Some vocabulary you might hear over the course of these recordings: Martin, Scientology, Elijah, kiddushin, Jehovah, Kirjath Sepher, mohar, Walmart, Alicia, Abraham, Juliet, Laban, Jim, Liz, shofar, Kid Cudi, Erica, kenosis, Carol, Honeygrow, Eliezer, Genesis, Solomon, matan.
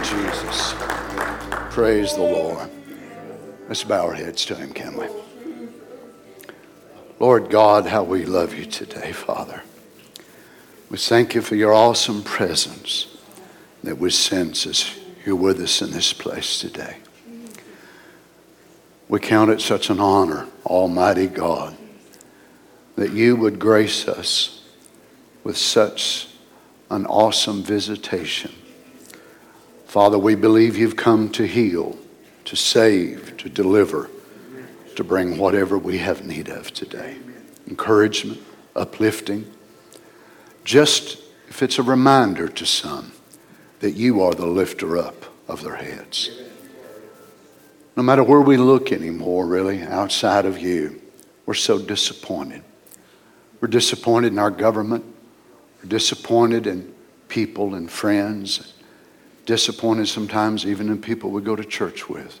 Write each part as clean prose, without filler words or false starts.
of Jesus. Praise the Lord. Let's bow our heads to him, can we? Lord God, how we love you today, Father. We thank you for your awesome presence that we sense as you're with us in this place today. We count it such an honor, Almighty God, that you would grace us with such an awesome visitation. Father, we believe you've come to heal, to save, to deliver, to bring whatever we have need of today. Encouragement, uplifting, just if it's a reminder to some that you are the lifter up of their heads. No matter where we look anymore, really, outside of you, we're so disappointed. We're disappointed in our government. We're disappointed in people and friends. Disappointed sometimes even in people we go to church with.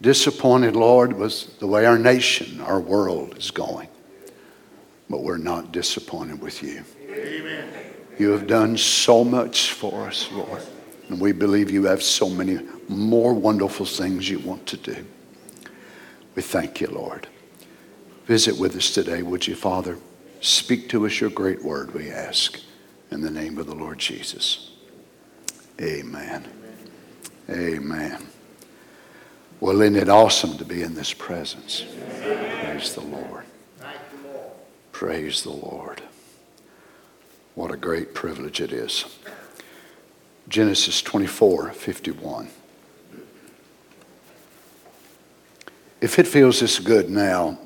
Disappointed, Lord, with the way our nation, our world is going. But we're not disappointed with you. Amen. You have done so much for us, Lord. And we believe you have so many more wonderful things you want to do. We thank you, Lord. Visit with us today, would you, Father? Speak to us your great word, we ask, in the name of the Lord Jesus. Amen. Amen. Well, isn't it awesome to be in this presence? Amen. Praise the Lord. Praise the Lord. What a great privilege it is. Genesis 24:51. If it feels this good now,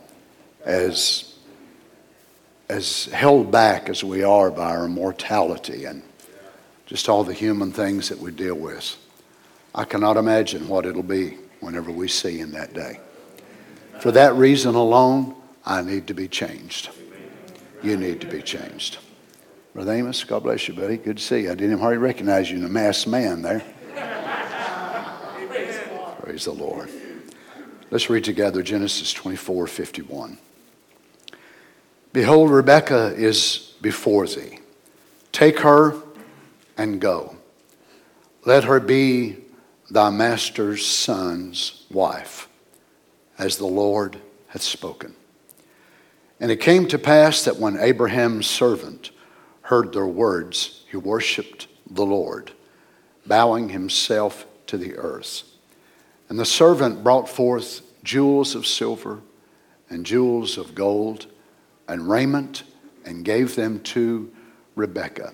as held back as we are by our mortality and just all the human things that we deal with, I cannot imagine what it'll be whenever we see in that day. For that reason alone, I need to be changed. You need to be changed. Brother Amos, God bless you, buddy. Good to see you. I didn't even hardly recognize you in a masked man there. Praise the Lord. Let's read together Genesis 24:51. Behold, Rebekah is before thee. Take her and go. Let her be thy master's son's wife, as the Lord hath spoken. And it came to pass that when Abraham's servant heard their words, he worshipped the Lord, bowing himself to the earth. And the servant brought forth jewels of silver and jewels of gold, and raiment, and gave them to Rebekah.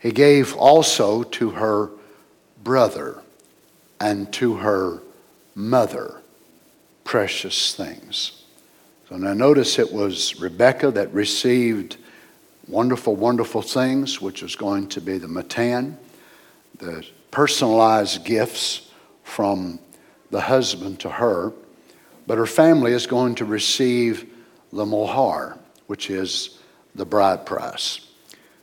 He gave also to her brother and to her mother precious things. So now notice it was Rebekah that received wonderful, wonderful things, which was going to be the matan, the personalized gifts from the husband to her. But her family is going to receive the mohar, which is the bride price.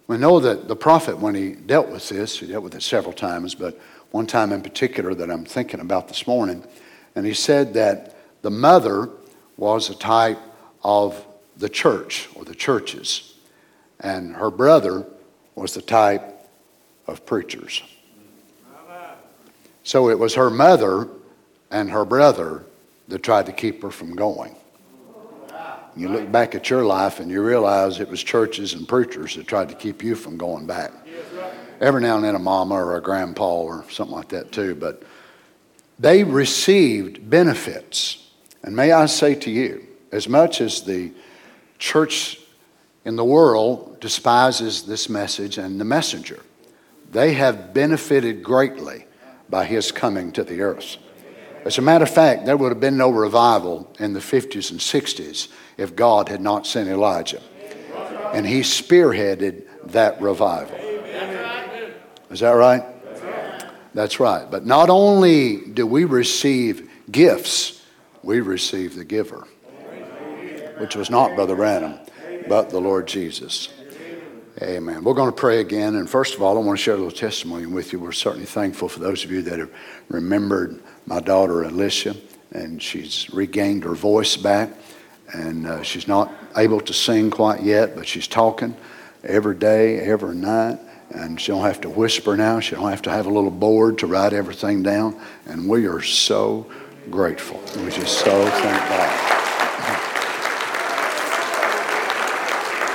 We know that the prophet, when he dealt with it several times, but one time in particular that I'm thinking about this morning, and he said that the mother was a type of the church or the churches, and her brother was the type of preachers. So it was her mother and her brother that tried to keep her from going. You look back at your life and you realize it was churches and preachers that tried to keep you from going back. Every now and then a mama or a grandpa or something like that too. But they received benefits. And may I say to you, as much as the church in the world despises this message and the messenger, they have benefited greatly by his coming to the earth. As a matter of fact, there would have been no revival in the 50s and 60s if God had not sent Elijah. And he spearheaded that revival. Is that right? That's right. But not only do we receive gifts, we receive the giver, which was not Brother Branham, but the Lord Jesus. Amen. We're going to pray again. And first of all, I want to share a little testimony with you. We're certainly thankful for those of you that have remembered my daughter, Alicia, and she's regained her voice back. And she's not able to sing quite yet, but she's talking every day, every night. And she don't have to whisper now. She don't have to have a little board to write everything down. And we are so grateful. We just so thank God.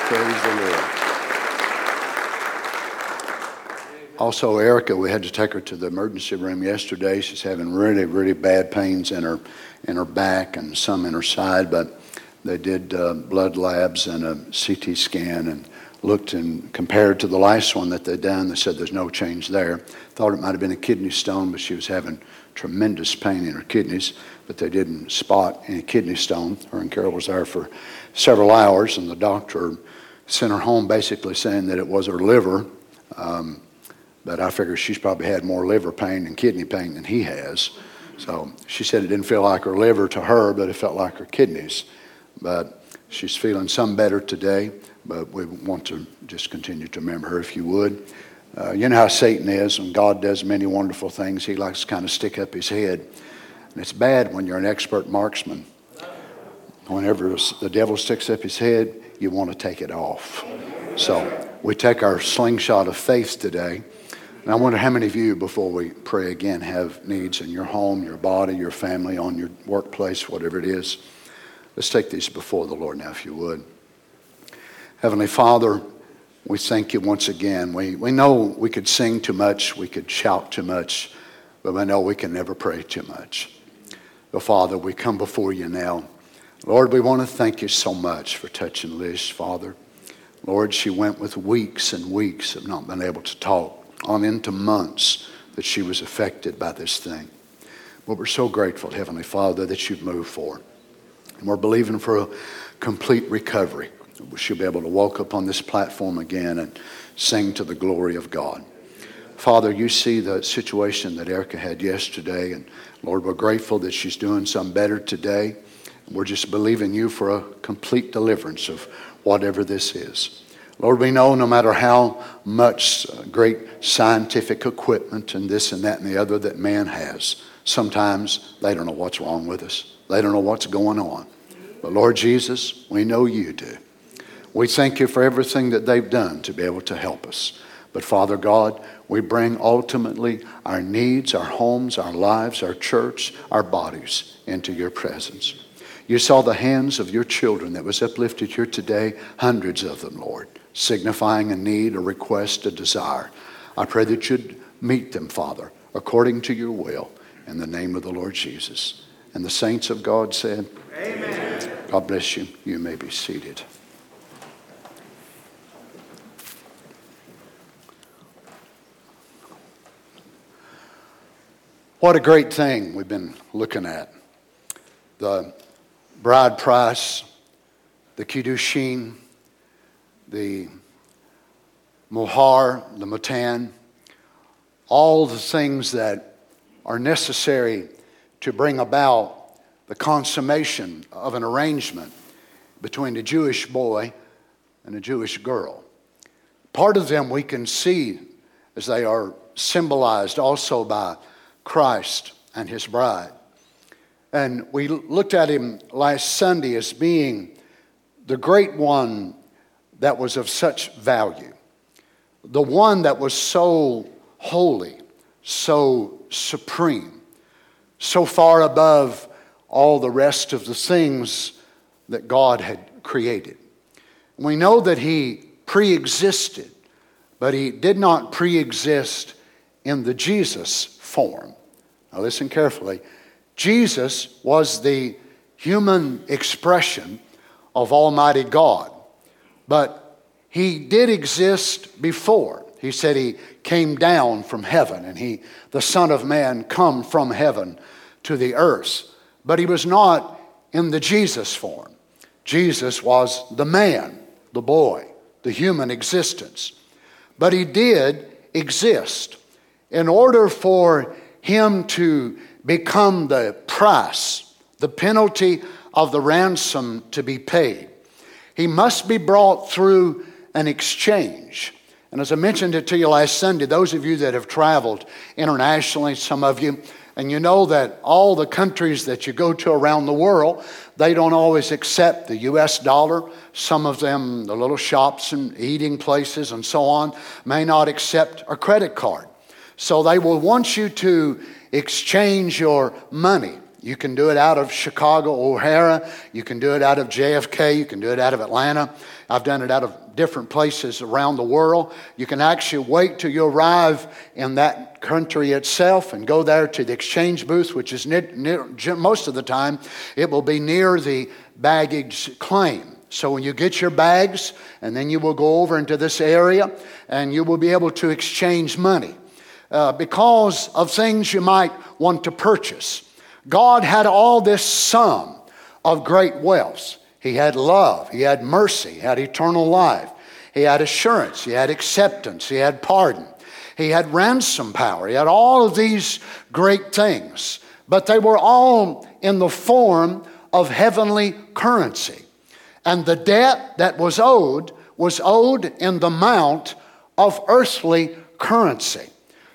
Praise the Lord. Also, Erica, we had to take her to the emergency room yesterday. She's having really, really bad pains in her back and some in her side. But they did blood labs and a CT scan and looked and compared to the last one that they'd done. They said there's no change there. Thought it might have been a kidney stone, but she was having tremendous pain in her kidneys, but they didn't spot any kidney stone. Her and Carol was there for several hours, and the doctor sent her home basically saying that it was her liver, but I figure she's probably had more liver pain and kidney pain than he has. So she said it didn't feel like her liver to her, but it felt like her kidneys. But she's feeling some better today, but we want to just continue to remember her, if you would. You know how Satan is. When God does many wonderful things, he likes to kind of stick up his head. And it's bad when you're an expert marksman. Whenever the devil sticks up his head, you want to take it off. So we take our slingshot of faith today. And I wonder how many of you, before we pray again, have needs in your home, your body, your family, on your workplace, whatever it is. Let's take these before the Lord now, if you would. Heavenly Father, we thank you once again. We know we could sing too much, we could shout too much, but we know we can never pray too much. But Father, we come before you now. Lord, we want to thank you so much for touching Liz, Father. Lord, she went with weeks and weeks of not being able to talk, on into months that she was affected by this thing. But we're so grateful, Heavenly Father, that you've moved forward. And we're believing for a complete recovery. She'll be able to walk up on this platform again and sing to the glory of God. Father, you see the situation that Erica had yesterday, and Lord, we're grateful that she's doing some better today. We're just believing you for a complete deliverance of whatever this is. Lord, we know no matter how much great scientific equipment and this and that and the other that man has, sometimes they don't know what's wrong with us. They don't know what's going on. But Lord Jesus, we know you do. We thank you for everything that they've done to be able to help us. But Father God, we bring ultimately our needs, our homes, our lives, our church, our bodies into your presence. You saw the hands of your children that was uplifted here today, hundreds of them, Lord, signifying a need, a request, a desire. I pray that you'd meet them, Father, according to your will, in the name of the Lord Jesus. And the saints of God said, Amen. God bless you. You may be seated. What a great thing we've been looking at. The bride price, the kiddushin, the mohar, the matan, all the things that are necessary to bring about the consummation of an arrangement between a Jewish boy and a Jewish girl. Part of them we can see as they are symbolized also by Christ and his bride. And we looked at him last Sunday as being the great one that was of such value, the one that was so holy, so supreme, so far above all the rest of the things that God had created. We know that he pre-existed, but he did not pre-exist in the Jesus form. Now listen carefully. Jesus was the human expression of Almighty God, but he did exist before. He said he came down from heaven, and he, the Son of Man, come from heaven to the earth, but he was not in the Jesus form. Jesus was the man, the boy, the human existence, but he did exist. In order for him to become the price, the penalty of the ransom to be paid, he must be brought through an exchange. And as I mentioned it to you last Sunday, those of you that have traveled internationally, some of you And you know that all the countries that you go to around the world, they don't always accept the U.S. dollar. Some of them, the little shops and eating places and so on, may not accept a credit card. So they will want you to exchange your money. You can do it out of Chicago, O'Hara. You can do it out of JFK. You can do it out of Atlanta. I've done it out of different places around the world. You can actually wait till you arrive in that country itself and go there to the exchange booth, which is near, most of the time, it will be near the baggage claim. So when you get your bags, and then you will go over into this area, and you will be able to exchange money because of things you might want to purchase. God had all this sum of great wealths. He had love, he had mercy, he had eternal life, he had assurance, he had acceptance, he had pardon, he had ransom power, he had all of these great things. But they were all in the form of heavenly currency. And the debt that was owed in the amount of earthly currency.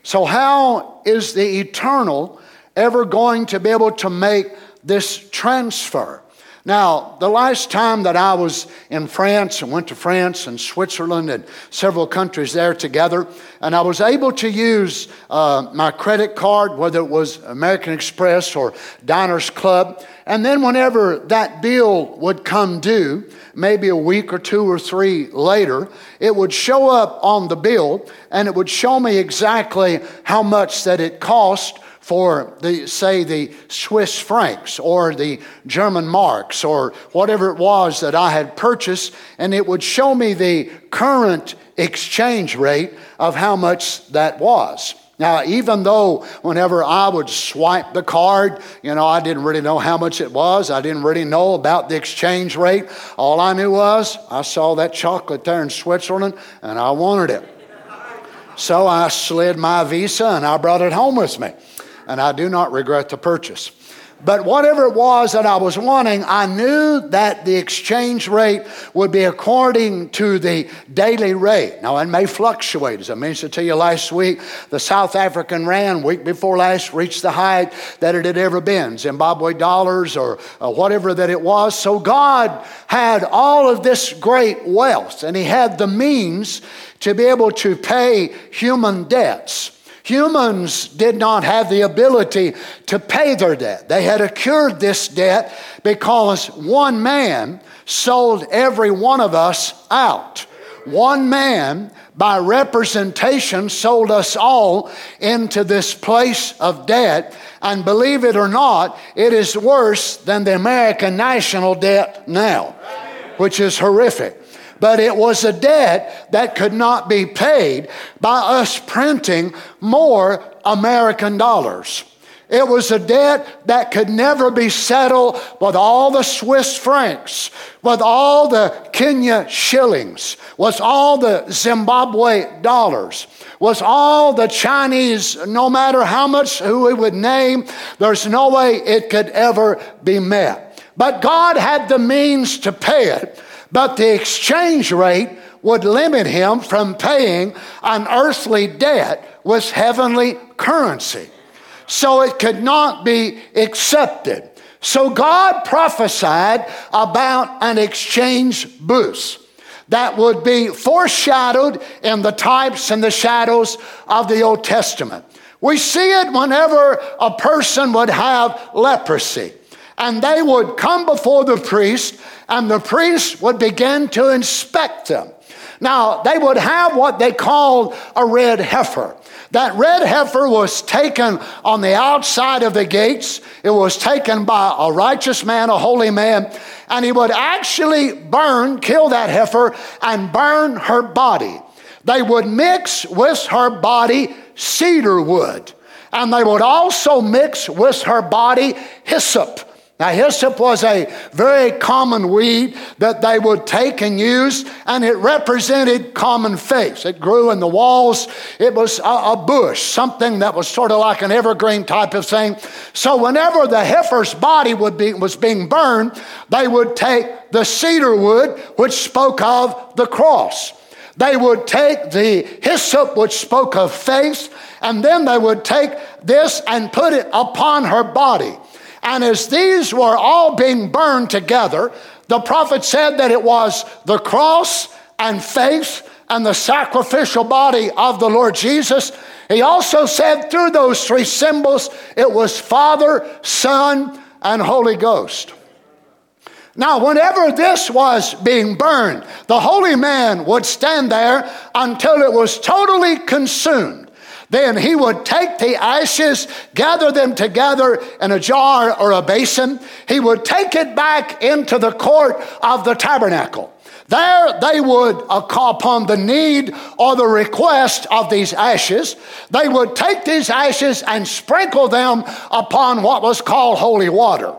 So how is the eternal ever going to be able to make this transfer? Now, the last time that I was in France and went to France and Switzerland and several countries there together, and I was able to use my credit card, whether it was American Express or Diners Club, and then whenever that bill would come due, maybe a week or two or three later, it would show up on the bill, and it would show me exactly how much that it cost for the Swiss francs or the German marks or whatever it was that I had purchased, and it would show me the current exchange rate of how much that was. Now, even though whenever I would swipe the card, you know, I didn't really know how much it was. I didn't really know about the exchange rate. All I knew was I saw that chocolate there in Switzerland and I wanted it. So I slid my Visa and I brought it home with me. And I do not regret the purchase. But whatever it was that I was wanting, I knew that the exchange rate would be according to the daily rate. Now, it may fluctuate. As I mentioned to you last week, the South African rand week before last reached the height that it had ever been. Zimbabwe dollars or whatever that it was. So God had all of this great wealth, and he had the means to be able to pay human debts. Humans did not have the ability to pay their debt. They had accrued this debt because one man sold every one of us out. One man, by representation, sold us all into this place of debt. And believe it or not, it is worse than the American national debt now, which is horrific. But it was a debt that could not be paid by us printing more American dollars. It was a debt that could never be settled with all the Swiss francs, with all the Kenya shillings, with all the Zimbabwe dollars, with all the Chinese, no matter how much who we would name, there's no way it could ever be met. But God had the means to pay it. But the exchange rate would limit him from paying an earthly debt with heavenly currency. So it could not be accepted. So God prophesied about an exchange booth that would be foreshadowed in the types and the shadows of the Old Testament. We see it whenever a person would have leprosy. And they would come before the priest, and the priest would begin to inspect them. Now, they would have what they called a red heifer. That red heifer was taken on the outside of the gates. It was taken by a righteous man, a holy man, and he would actually kill that heifer, and burn her body. They would mix with her body cedar wood, and they would also mix with her body hyssop. Now, hyssop was a very common weed that they would take and use, and it represented common faith. It grew in the walls. It was a bush, something that was sort of like an evergreen type of thing. So whenever the heifer's body was being burned, they would take the cedar wood, which spoke of the cross. They would take the hyssop, which spoke of faith, and then they would take this and put it upon her body. And as these were all being burned together, the prophet said that it was the cross and faith and the sacrificial body of the Lord Jesus. He also said through those three symbols, it was Father, Son, and Holy Ghost. Now, whenever this was being burned, the holy man would stand there until it was totally consumed. Then he would take the ashes, gather them together in a jar or a basin. He would take it back into the court of the tabernacle. There they would call upon the need or the request of these ashes. They would take these ashes and sprinkle them upon what was called holy water.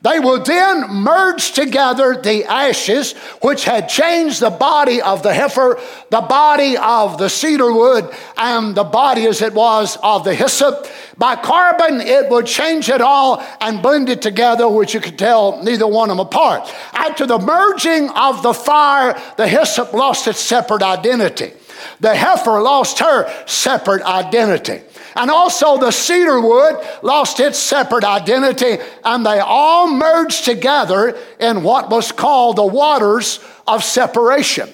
They would then merge together the ashes, which had changed the body of the heifer, the body of the cedar wood, and the body as it was of the hyssop. By carbon, it would change it all and blend it together, which you could tell neither one of them apart. After the merging of the fire, the hyssop lost its separate identity. The heifer lost her separate identity. And also the cedar wood lost its separate identity, and they all merged together in what was called the waters of separation.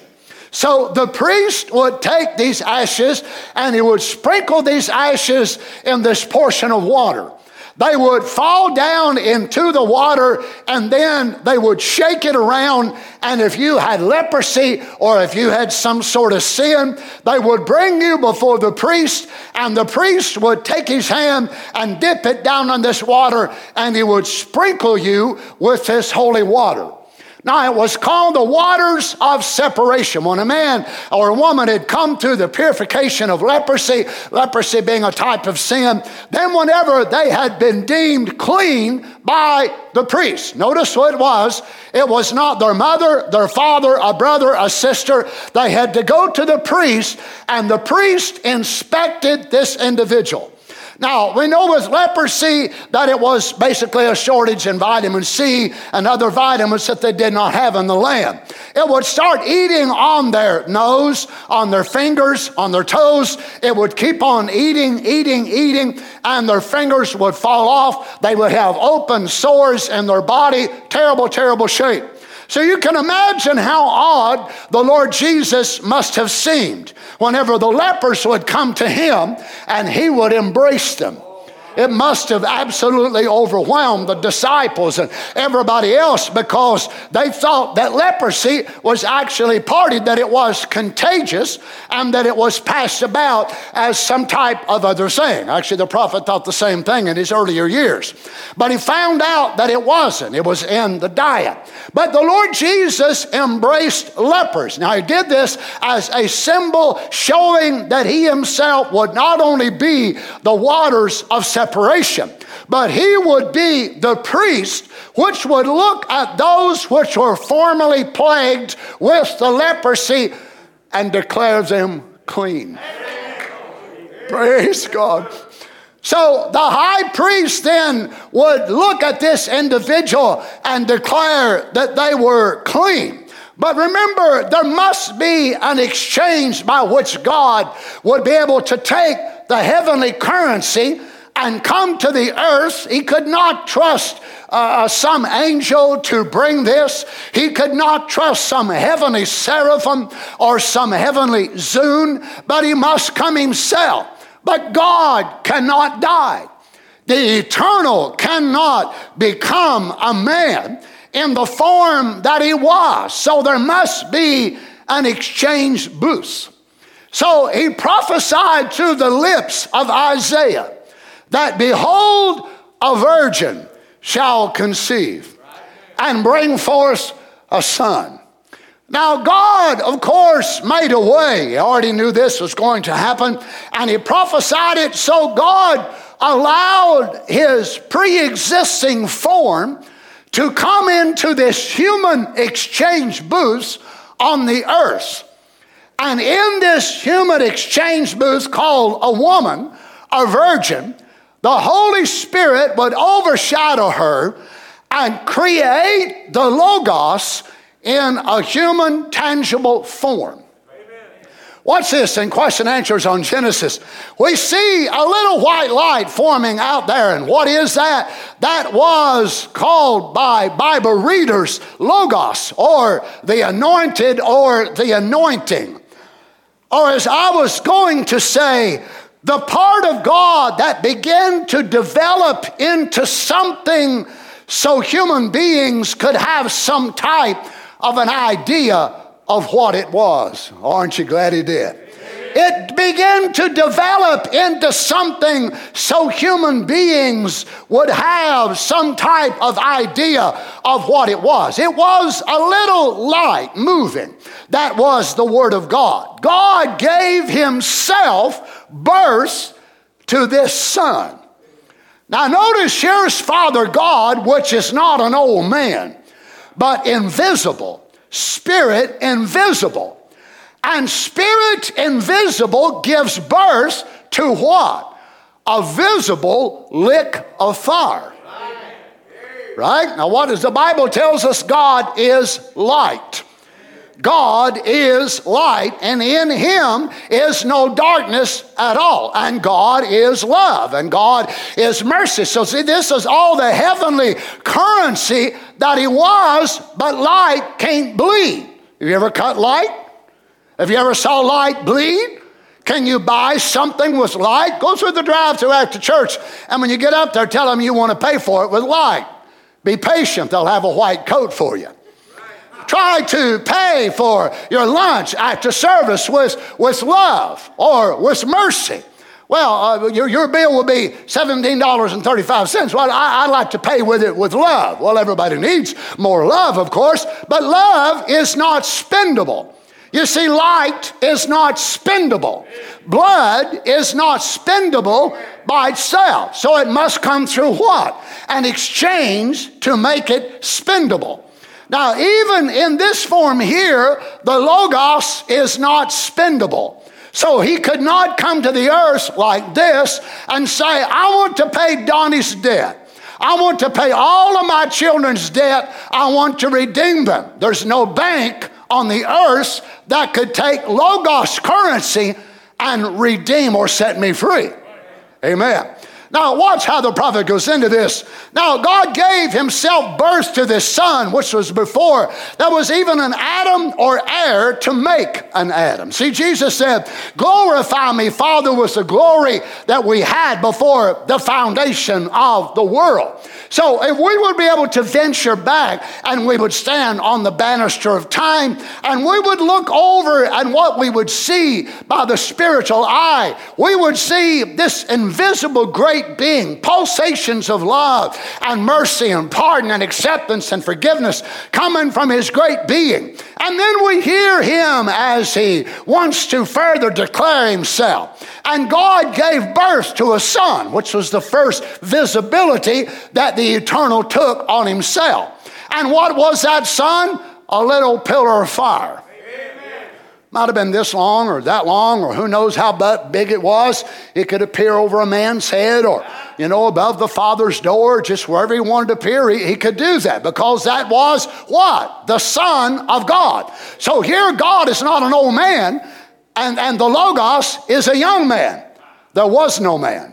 So the priest would take these ashes and he would sprinkle these ashes in this portion of water. They would fall down into the water, and then they would shake it around. And if you had leprosy or if you had some sort of sin, they would bring you before the priest, and the priest would take his hand and dip it down in this water, and he would sprinkle you with this holy water. Now, it was called the waters of separation. When a man or a woman had come through the purification of leprosy, leprosy being a type of sin, then whenever they had been deemed clean by the priest, notice what it was not their mother, their father, a brother, a sister. They had to go to the priest, and the priest inspected this individual. Now, we know with leprosy that it was basically a shortage in vitamin C and other vitamins that they did not have in the land. It would start eating on their nose, on their fingers, on their toes. It would keep on eating, and their fingers would fall off. They would have open sores in their body, terrible, terrible shape. So you can imagine how odd the Lord Jesus must have seemed whenever the lepers would come to him and he would embrace them. It must have absolutely overwhelmed the disciples and everybody else, because they thought that leprosy was actually parted, that it was contagious, and that it was passed about as some type of other thing. Actually, the prophet thought the same thing in his earlier years. But he found out that it wasn't. It was in the diet. But the Lord Jesus embraced lepers. Now, he did this as a symbol showing that he himself would not only be the waters of separation, but he would be the priest which would look at those which were formerly plagued with the leprosy and declare them clean. Amen. Praise God. So the high priest then would look at this individual and declare that they were clean. But remember, there must be an exchange by which God would be able to take the heavenly currency and come to the earth. He could not trust some angel to bring this. He could not trust some heavenly seraphim or some heavenly zoon, but he must come himself. But God cannot die. The eternal cannot become a man in the form that he was. So there must be an exchange booth. So he prophesied through the lips of Isaiah that, behold, a virgin shall conceive and bring forth a son. Now, God, of course, made a way. He already knew this was going to happen, and he prophesied it. So God allowed his pre-existing form to come into this human exchange booth on the earth. And in this human exchange booth called a woman, a virgin, the Holy Spirit would overshadow her and create the Logos in a human, tangible form. Amen. Watch this in question answers on Genesis. We see a little white light forming out there. And what is that? That was called by Bible readers Logos, or the anointed, or the anointing. Or as I was going to say, the part of God that began to develop into something so human beings could have some type of an idea of what it was. Aren't you glad he did? It began to develop into something so human beings would have some type of idea of what it was. It was a little light moving. That was the Word of God. God gave himself birth to this Son. Now notice here's Father God, which is not an old man, but invisible. Spirit invisible. And spirit invisible gives birth to what? A visible lick of fire. Right? Now what does the Bible tells us? God is light. God is light, and in him is no darkness at all. And God is love, and God is mercy. So see, this is all the heavenly currency that he was, but light can't bleed. Have you ever cut light? Have you ever saw light bleed? Can you buy something with light? Go through the drive-thru after church, and when you get up there, tell them you want to pay for it with light. Be patient. They'll have a white coat for you. Try to pay for your lunch after service with love or with mercy. Well, your bill will be $17.35. Well, I like to pay with it with love. Well, everybody needs more love, of course, but love is not spendable. You see, light is not spendable. Blood is not spendable by itself. So it must come through what? An exchange to make it spendable. Now, even in this form here, the Logos is not spendable. So he could not come to the earth like this and say, I want to pay Donnie's debt. I want to pay all of my children's debt. I want to redeem them. There's no bank on the earth that could take Logos currency and redeem or set me free. Amen. Now watch how the prophet goes into this. Now God gave himself birth to this Son, which was before there was even an Adam or heir to make an Adam. See, Jesus said, glorify me, Father, with the glory that we had before the foundation of the world. So if we would be able to venture back and we would stand on the banister of time and we would look over and what we would see by the spiritual eye, we would see this invisible great being, pulsations of love and mercy and pardon and acceptance and forgiveness coming from his great being. And then we hear him as he wants to further declare himself. And God gave birth to a son, which was the first visibility that the eternal took on himself. And what was that son? A little pillar of fire. Might have been this long or that long, or who knows how big it was. It could appear over a man's head or, above the Father's door, just wherever he wanted to appear, he could do that because that was what? The Son of God. So here God is not an old man, and the Logos is a young man. There was no man.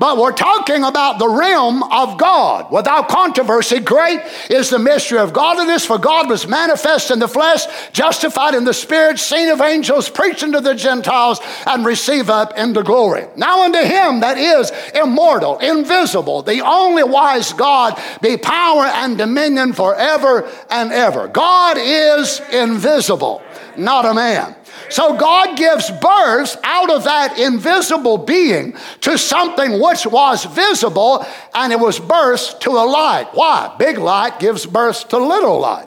But we're talking about the realm of God. Without controversy, great is the mystery of godliness, for God was manifest in the flesh, justified in the spirit, seen of angels, preached unto the Gentiles, and received up into glory. Now unto him that is immortal, invisible, the only wise God, be power and dominion forever and ever. God is invisible, not a man. So God gives birth out of that invisible being to something which was visible, and it was birth to a light. Why? Big light gives birth to little light.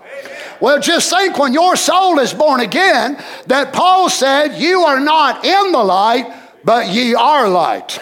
Well, just think when your soul is born again that Paul said, you are not in the light, but ye are light.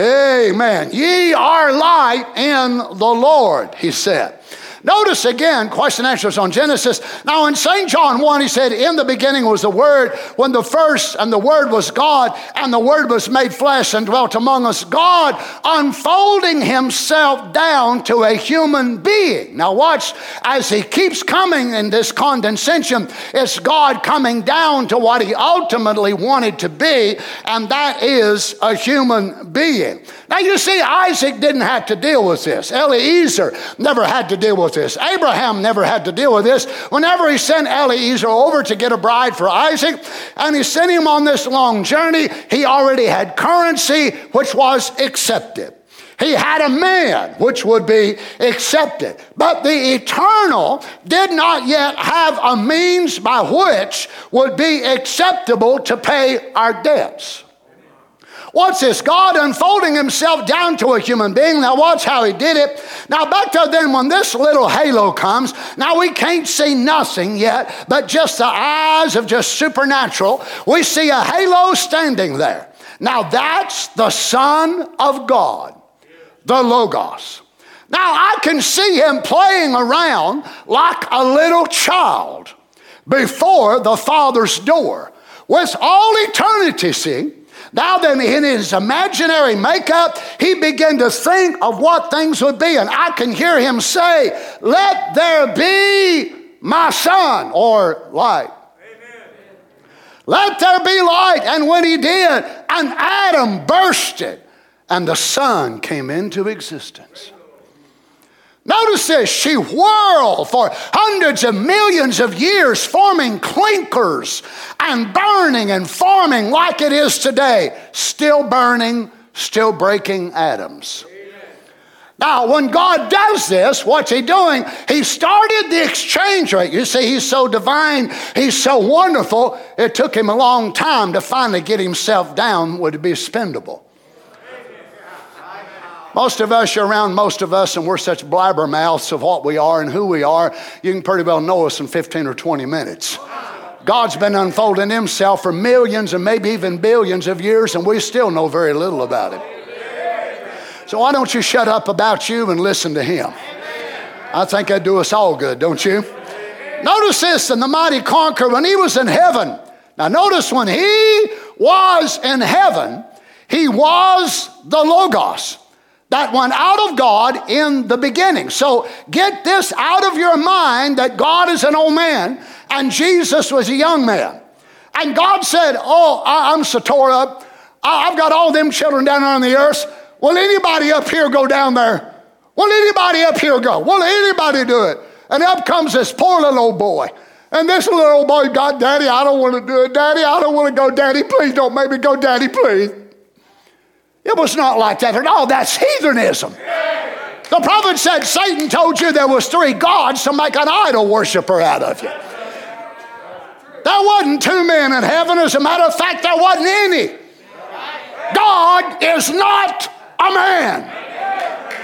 Amen. Ye are light in the Lord, he said. Notice again, question answers on Genesis. Now in St. John 1, he said, in the beginning was the Word, when the first, and the Word was God, and the Word was made flesh and dwelt among us. God unfolding himself down to a human being. Now watch, as he keeps coming in this condescension, it's God coming down to what he ultimately wanted to be, and that is a human being. Now you see, Isaac didn't have to deal with this. Eliezer never had to deal with this. Abraham never had to deal with this. Whenever he sent Eliezer over to get a bride for Isaac, and he sent him on this long journey, he already had currency, which was accepted. He had a man, which would be accepted. But the eternal did not yet have a means by which would be acceptable to pay our debts. What's this? God unfolding himself down to a human being. Now watch how he did it. Now back to then when this little halo comes, now we can't see nothing yet, but just the eyes of just supernatural, we see a halo standing there. Now that's the Son of God, the Logos. Now I can see him playing around like a little child before the Father's door. With all eternity, see, now then, in his imaginary makeup, he began to think of what things would be. And I can hear him say, let there be my son, or light. Amen. Let there be light. And when he did, an atom bursted, and the sun came into existence. Notice this, she whirled for hundreds of millions of years, forming clinkers and burning and forming like it is today, still burning, still breaking atoms. Amen. Now, when God does this, what's he doing? He started the exchange rate. You see, he's so divine, he's so wonderful, it took him a long time to finally get himself down, would it be spendable? Most of us, you're around most of us, and we're such blabbermouths of what we are and who we are, you can pretty well know us in 15 or 20 minutes. God's been unfolding himself for millions and maybe even billions of years, and we still know very little about him. So why don't you shut up about you and listen to him? I think that'd do us all good, don't you? Notice this, in the mighty conqueror, when he was in heaven. Now notice, when he was in heaven, he was the Logos. That went out of God in the beginning. So get this out of your mind that God is an old man and Jesus was a young man. And God said, oh, I'm so tore up. I've got all them children down on the earth. Will anybody up here go down there? Will anybody up here go? Will anybody do it? And up comes this poor little old boy. And this little old boy got, Daddy, I don't want to do it. Daddy, I don't want to go. Daddy, please don't make me go. Daddy, please. It was not like that at all. That's heathenism. The prophet said Satan told you there was three gods to make an idol worshiper out of you. There wasn't two men in heaven. As a matter of fact, there wasn't any. God is not a man.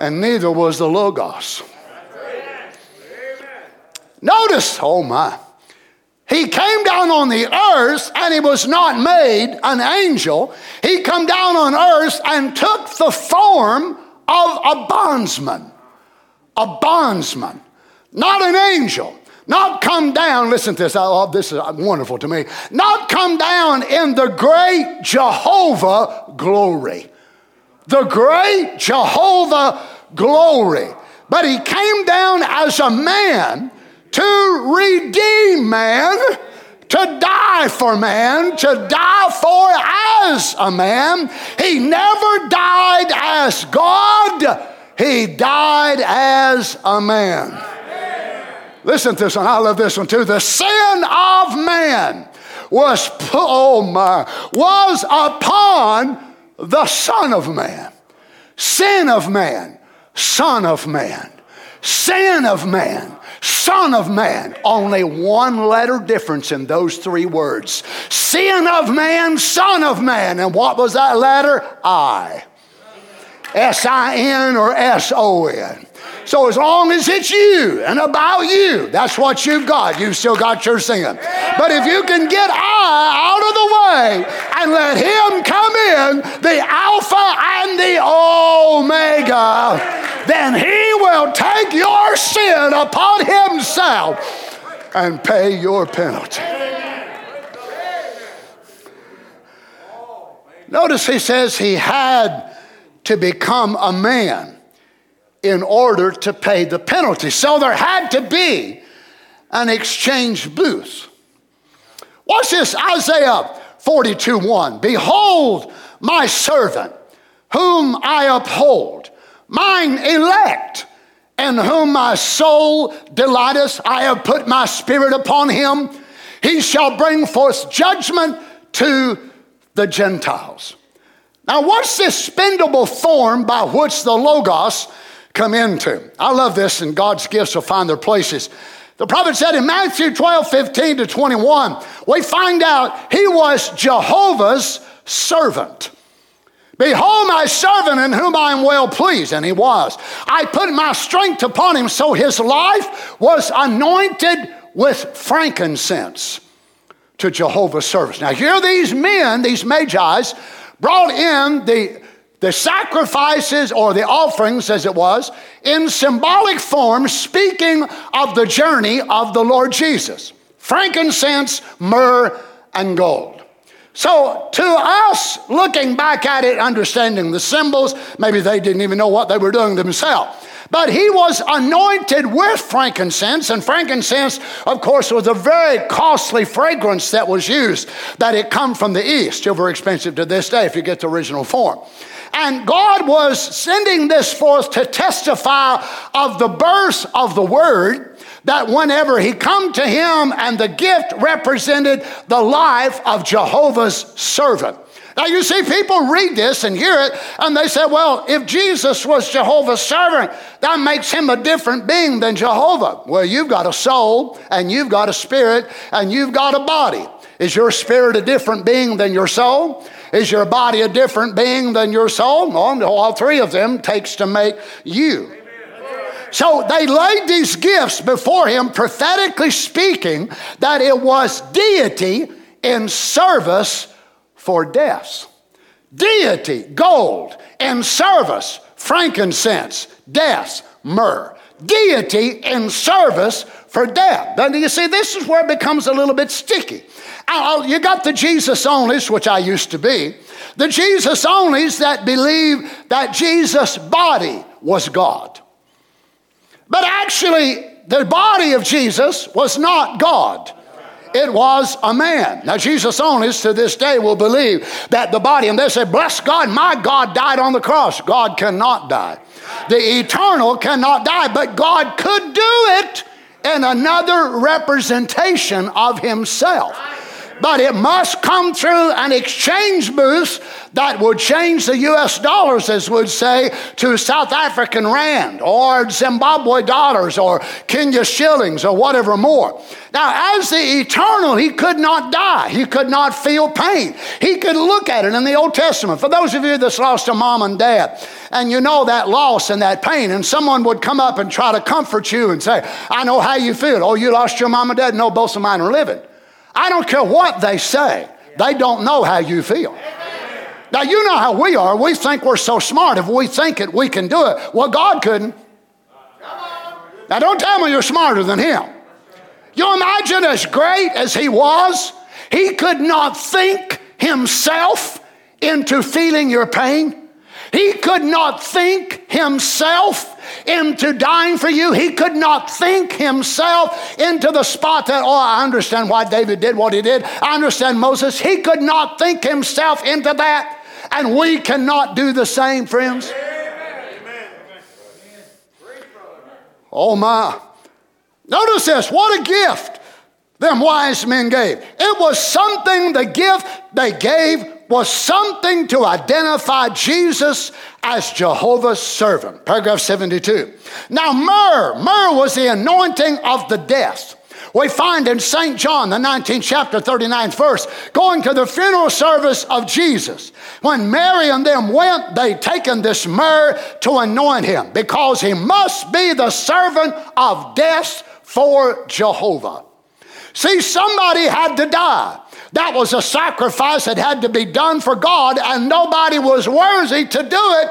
And neither was the Logos. Notice, oh my. He came down on the earth, and he was not made an angel. He come down on earth and took the form of a bondsman. A bondsman, not an angel. Not come down, listen to this, I love this, is wonderful to me. Not come down in the great Jehovah glory. The great Jehovah glory. But he came down as a man to redeem man, to die for man, to die for as a man. He never died as God. He died as a man. Amen. Listen to this one. I love this one too. The sin of man was upon the Son of Man. Sin of man, Son of Man, Sin of man. Son of man. Only one letter difference in those three words. Sin of man, Son of man. And what was that letter? I. S-I-N or S-O-N. So as long as it's you and about you, that's what you've got. You've still got your sin. But if you can get I out of the way and let him come in, the Alpha and the Omega, then he will take your sin upon himself and pay your penalty. Notice he says he had to become a man in order to pay the penalty. So there had to be an exchange booth. Watch this, Isaiah 42:1. Behold, my servant, whom I uphold, mine elect, in whom my soul delighteth. I have put my spirit upon him. He shall bring forth judgment to the Gentiles. Now what's this spendable form by which the Logos come into? I love this, and God's gifts will find their places. The prophet said in Matthew 12:15-21, we find out he was Jehovah's servant. Behold my servant in whom I am well pleased, and he was. I put my strength upon him, so his life was anointed with frankincense to Jehovah's service. Now here these men, these magi's, brought in the sacrifices or the offerings, as it was, in symbolic form, speaking of the journey of the Lord Jesus. Frankincense, myrrh, and gold. So to us, looking back at it, understanding the symbols, maybe they didn't even know what they were doing themselves. But he was anointed with frankincense, and frankincense, of course, was a very costly fragrance that was used, that it come from the East, still very expensive to this day if you get the original form. And God was sending this forth to testify of the birth of the Word, that whenever he come to him, and the gift represented the life of Jehovah's servant. Now you see, people read this and hear it, and they say, well, if Jesus was Jehovah's servant, that makes him a different being than Jehovah. Well, you've got a soul, and you've got a spirit, and you've got a body. Is your spirit a different being than your soul? Is your body a different being than your soul? No, all three of them takes to make you. So they laid these gifts before him, prophetically speaking, that it was deity in service for deaths. Deity, gold, in service, frankincense, deaths, myrrh. Deity in service for death. Now you see, this is where it becomes a little bit sticky. You got the Jesus onlys, which I used to be, the Jesus onlys that believe that Jesus' body was God. But actually, the body of Jesus was not God. It was a man. Now, Jesus onlys to this day will believe that the body, and they say, bless God, my God died on the cross. God cannot die. The eternal cannot die, but God could do it in another representation of himself. But it must come through an exchange booth that would change the U.S. dollars, as would say, to South African rand or Zimbabwe dollars or Kenya shillings or whatever more. Now, as the eternal, he could not die. He could not feel pain. He could look at it in the Old Testament. For those of you that's lost a mom and dad, and you know that loss and that pain, and someone would come up and try to comfort you and say, I know how you feel. Oh, you lost your mom and dad? No, both of mine are living. I don't care what they say. They don't know how you feel. Amen. Now, you know how we are. We think we're so smart. If we think it, we can do it. Well, God couldn't. Now, don't tell me you're smarter than him. You imagine, as great as he was, he could not think himself into feeling your pain. He could not think himself into dying for you. He could not think himself into the spot that, oh, I understand why David did what he did. I understand Moses. He could not think himself into that. And we cannot do the same, friends. Amen. Oh, my. Notice this. What a gift them wise men gave. It was something, the gift they gave was something to identify Jesus as Jehovah's servant. Paragraph 72. Now myrrh was the anointing of the death. We find in St. John, the 19th chapter, 39th verse, going to the funeral service of Jesus. When Mary and them went, they taken this myrrh to anoint him, because he must be the servant of death for Jehovah. See, somebody had to die. That was a sacrifice that had to be done for God, and nobody was worthy to do it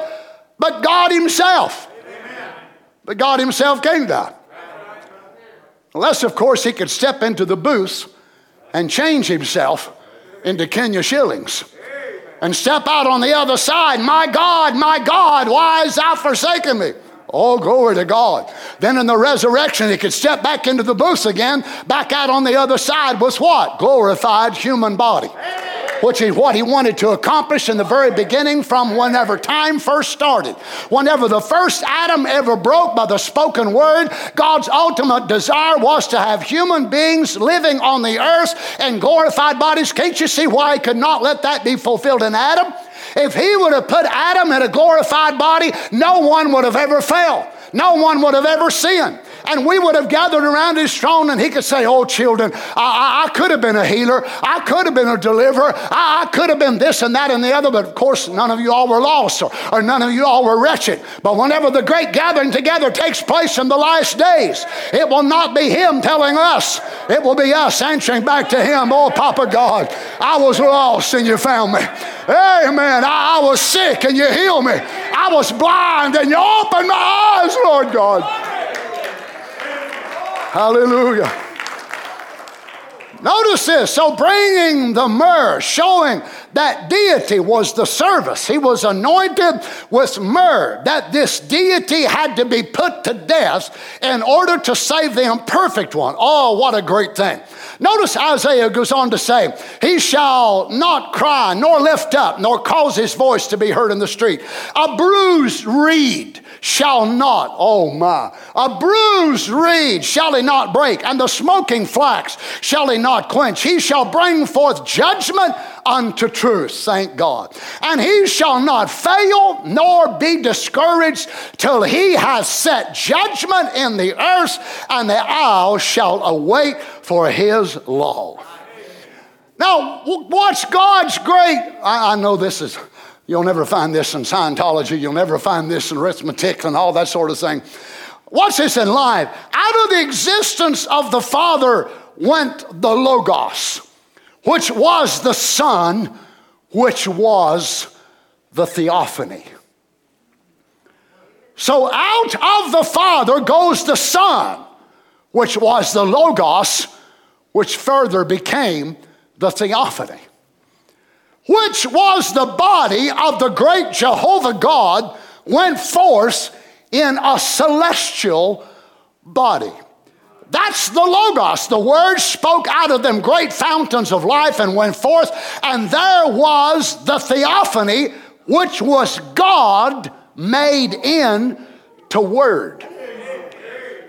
but God himself. Amen. but God himself came down. Unless, of course, he could step into the booth and change himself into Kenya shillings and step out on the other side. My God, why hast thou forsaken me? Oh, glory to God. Then in the resurrection, he could step back into the booth again. Back out on the other side was what? Glorified human body. Which is what he wanted to accomplish in the very beginning, from whenever time first started. Whenever the first Adam ever broke by the spoken word, God's ultimate desire was to have human beings living on the earth in glorified bodies. Can't you see why he could not let that be fulfilled in Adam? If he would have put Adam in a glorified body, no one would have ever failed. No one would have ever sinned. And we would have gathered around his throne, and he could say, oh, children, I could have been a healer. I could have been a deliverer. I could have been this and that and the other. But of course, none of you all were lost, or none of you all were wretched. But whenever the great gathering together takes place in the last days, it will not be him telling us. It will be us answering back to him. Oh, Papa God, I was lost and you found me. Amen. I was sick and you healed me. I was blind and you opened my eyes, Lord God. Hallelujah. Notice this. So bringing the myrrh, showing that deity was the service. He was anointed with myrrh, that this deity had to be put to death in order to save the imperfect one. Oh, what a great thing. Notice Isaiah goes on to say, he shall not cry, nor lift up, nor cause his voice to be heard in the street. A bruised reed shall not, oh my, a bruised reed shall he not break, and the smoking flax shall he not quench. He shall bring forth judgment unto truth, thank God. And he shall not fail nor be discouraged till he has set judgment in the earth, and the isles shall await for his law. Now, watch God's great, I know this is, you'll never find this in Scientology, you'll never find this in arithmetic and all that sort of thing. Watch this in life. Out of the existence of the Father went the Logos, which was the Son, which was the theophany. So out of the Father goes the Son, which was the Logos, which further became the theophany, which was the body of the great Jehovah God, went forth in a celestial body. That's the Logos. The Word spoke out of them great fountains of life and went forth, and there was the theophany, which was God made into Word.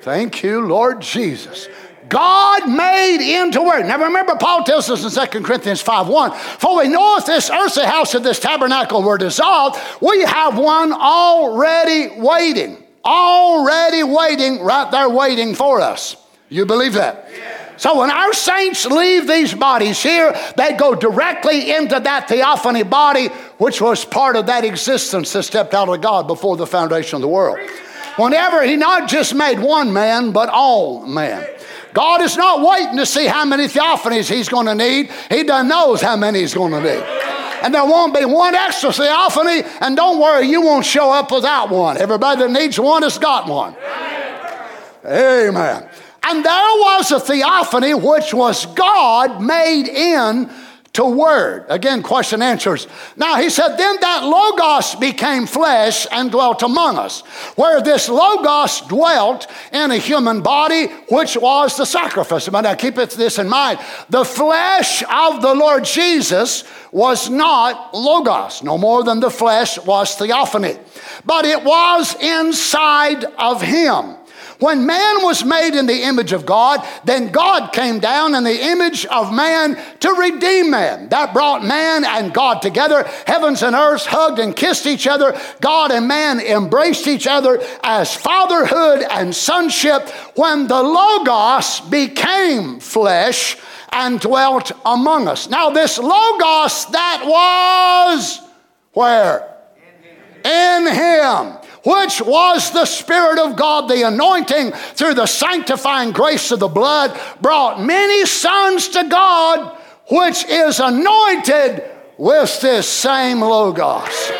Thank you, Lord Jesus. God made into Word. Now remember, Paul tells us in 2 Corinthians 5:1, for we know if this earthly house of this tabernacle were dissolved, we have one already waiting, right there waiting for us. You believe that? Yeah. So when our saints leave these bodies here, they go directly into that theophany body, which was part of that existence that stepped out of God before the foundation of the world. Whenever he not just made one man, but all men. God is not waiting to see how many theophanies he's going to need. He done knows how many he's going to need. And there won't be one extra theophany, and don't worry, you won't show up without one. Everybody that needs one has got one. Amen. And there was a theophany which was God made into Word. Again, question answers. Now he said, then that Logos became flesh and dwelt among us, where this Logos dwelt in a human body, which was the sacrifice. But now keep this in mind. The flesh of the Lord Jesus was not Logos, no more than the flesh was theophany. But it was inside of him. When man was made in the image of God, then God came down in the image of man to redeem man. That brought man and God together. Heavens and earth hugged and kissed each other. God and man embraced each other as fatherhood and sonship when the Logos became flesh and dwelt among us. Now this Logos that was where? In him. Which was the Spirit of God, the anointing through the sanctifying grace of the blood, brought many sons to God, which is anointed with this same Logos.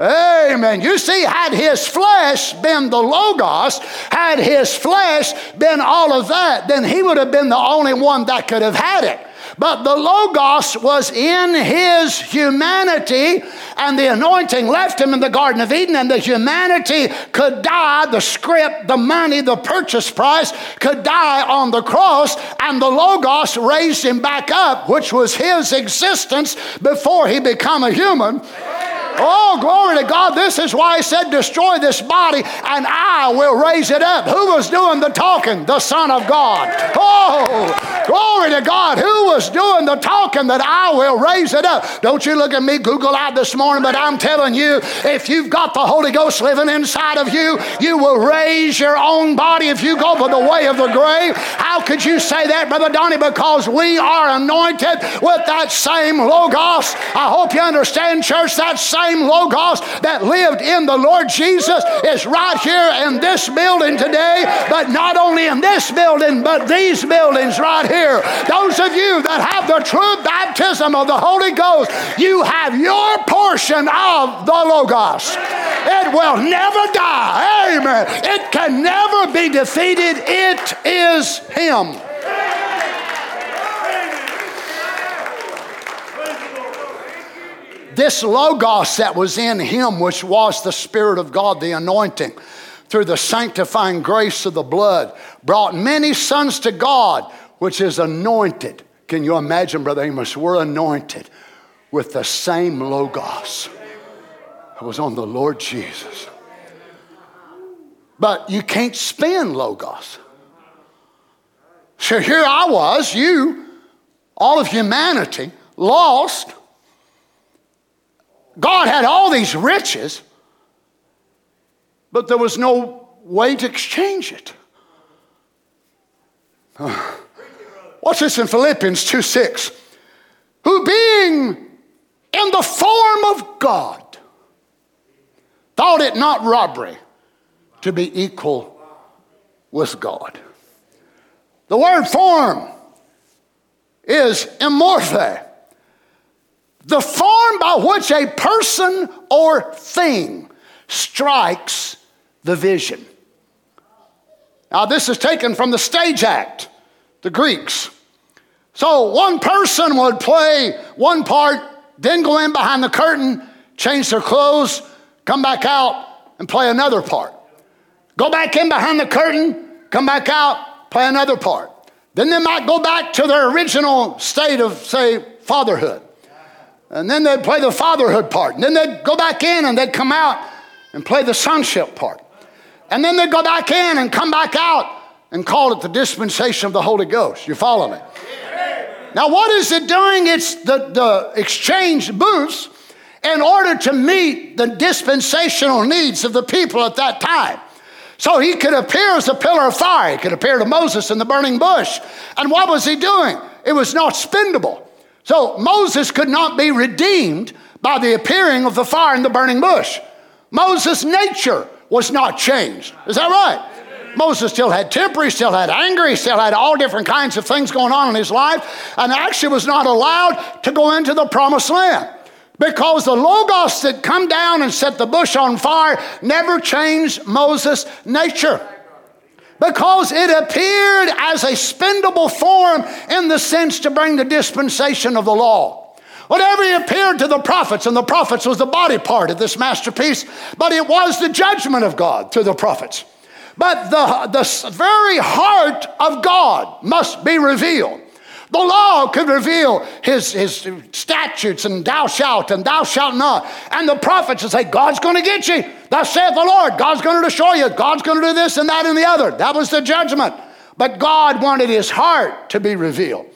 Amen. You see, had his flesh been the Logos, had his flesh been all of that, then he would have been the only one that could have had it. But the Logos was in his humanity, and the anointing left him in the Garden of Eden, and the humanity could die. The script, the money, the purchase price could die on the cross, and the Logos raised him back up, which was his existence before he became a human. Oh, glory to God. This is why he said, destroy this body and I will raise it up. Who was doing the talking? The Son of God. Oh, glory to God. Who was doing the talking that I will raise it up? Don't you look at me Google-eyed this morning, but I'm telling you, if you've got the Holy Ghost living inside of you, you will raise your own body if you go by the way of the grave. How could you say that, Brother Donnie? Because we are anointed with that same Logos. I hope you understand, church, that same Logos that lived in the Lord Jesus is right here in this building today, but not only in this building, but these buildings right here. Those of you that have the true baptism of the Holy Ghost, you have your portion of the Logos. It will never die. Amen. It can never be defeated. It is him. This Logos that was in him, which was the Spirit of God, the anointing, through the sanctifying grace of the blood, brought many sons to God, which is anointed. Can you imagine, Brother Amos? We're anointed with the same Logos that was on the Lord Jesus. But you can't spend Logos. So here I was, you, all of humanity, lost. God had all these riches, but there was no way to exchange it. Watch this in Philippians 2:6. Who being in the form of God, thought it not robbery to be equal with God. The word form is morphe. The form by which a person or thing strikes the vision. Now, this is taken from the stage act, the Greeks. So one person would play one part, then go in behind the curtain, change their clothes, come back out and play another part. Go back in behind the curtain, come back out, play another part. Then they might go back to their original state of, say, fatherhood. And then they'd play the fatherhood part. And then they'd go back in and they'd come out and play the sonship part. And then they'd go back in and come back out and call it the dispensation of the Holy Ghost. You follow me? Now what is it doing? It's the exchange booths in order to meet the dispensational needs of the people at that time. So he could appear as a pillar of fire. He could appear to Moses in the burning bush. And what was he doing? It was not spendable. So Moses could not be redeemed by the appearing of the fire in the burning bush. Moses' nature was not changed. Is that right? Moses still had temper, he still had anger, he still had all different kinds of things going on in his life, and actually was not allowed to go into the promised land because the Logos that come down and set the bush on fire never changed Moses' nature. Because it appeared as a spendable form in the sense to bring the dispensation of the law. Whatever he appeared to the prophets, and the prophets was the body part of this masterpiece, but it was the judgment of God through the prophets. But the very heart of God must be revealed. The law could reveal his statutes and thou shalt not. And the prophets would say, God's going to get you. Thus saith the Lord. God's going to destroy you. God's going to do this and that and the other. That was the judgment. But God wanted his heart to be revealed.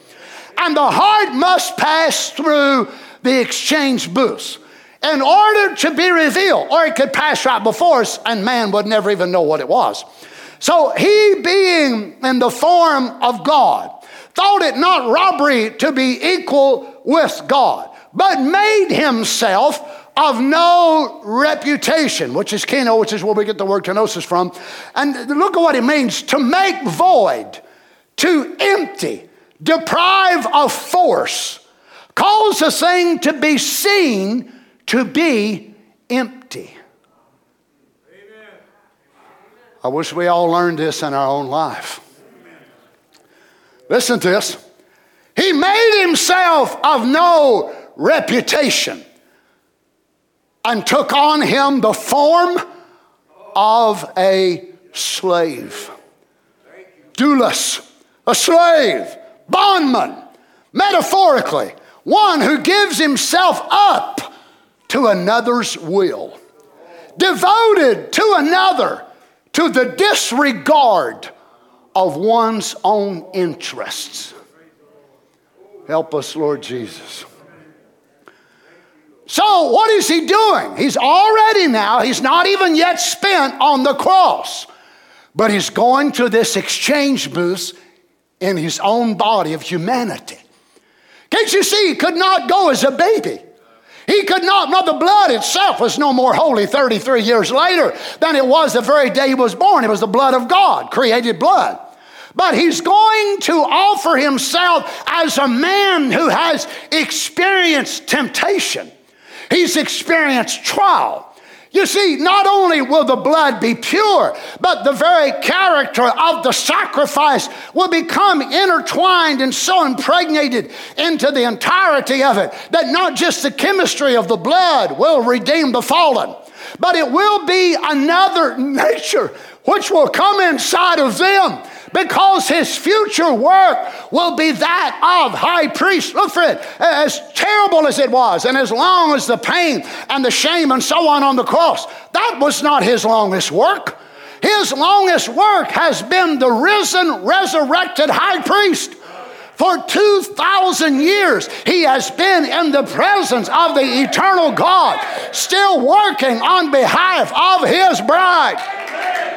And the heart must pass through the exchange booths in order to be revealed. Or it could pass right before us and man would never even know what it was. So he being in the form of God, thought it not robbery to be equal with God, but made himself of no reputation, which is keno, which is where we get the word kenosis from. And look at what it means, to make void, to empty, deprive of force, cause a thing to be seen to be empty. Amen. I wish we all learned this in our own life. Amen. Listen to this. He made himself of no reputation and took on him the form of a slave. Doulos, a slave, bondman, metaphorically, one who gives himself up to another's will, devoted to another, to the disregard of one's own interests. Help us, Lord Jesus. So what is he doing? He's already now, he's not even yet spent on the cross, but he's going to this exchange booth in his own body of humanity. Can't you see? He could not go as a baby. He could not the blood itself was no more holy 33 years later than it was the very day he was born. It was the blood of God, created blood. But he's going to offer himself as a man who has experienced temptation. He's experienced trial. You see, not only will the blood be pure, but the very character of the sacrifice will become intertwined and so impregnated into the entirety of it that not just the chemistry of the blood will redeem the fallen, but it will be another nature which will come inside of them, because his future work will be that of high priest. Look for it. As terrible as it was, and as long as the pain and the shame and so on the cross, that was not his longest work. His longest work has been the risen, resurrected high priest. For 2,000 years, he has been in the presence of the eternal God, still working on behalf of his bride.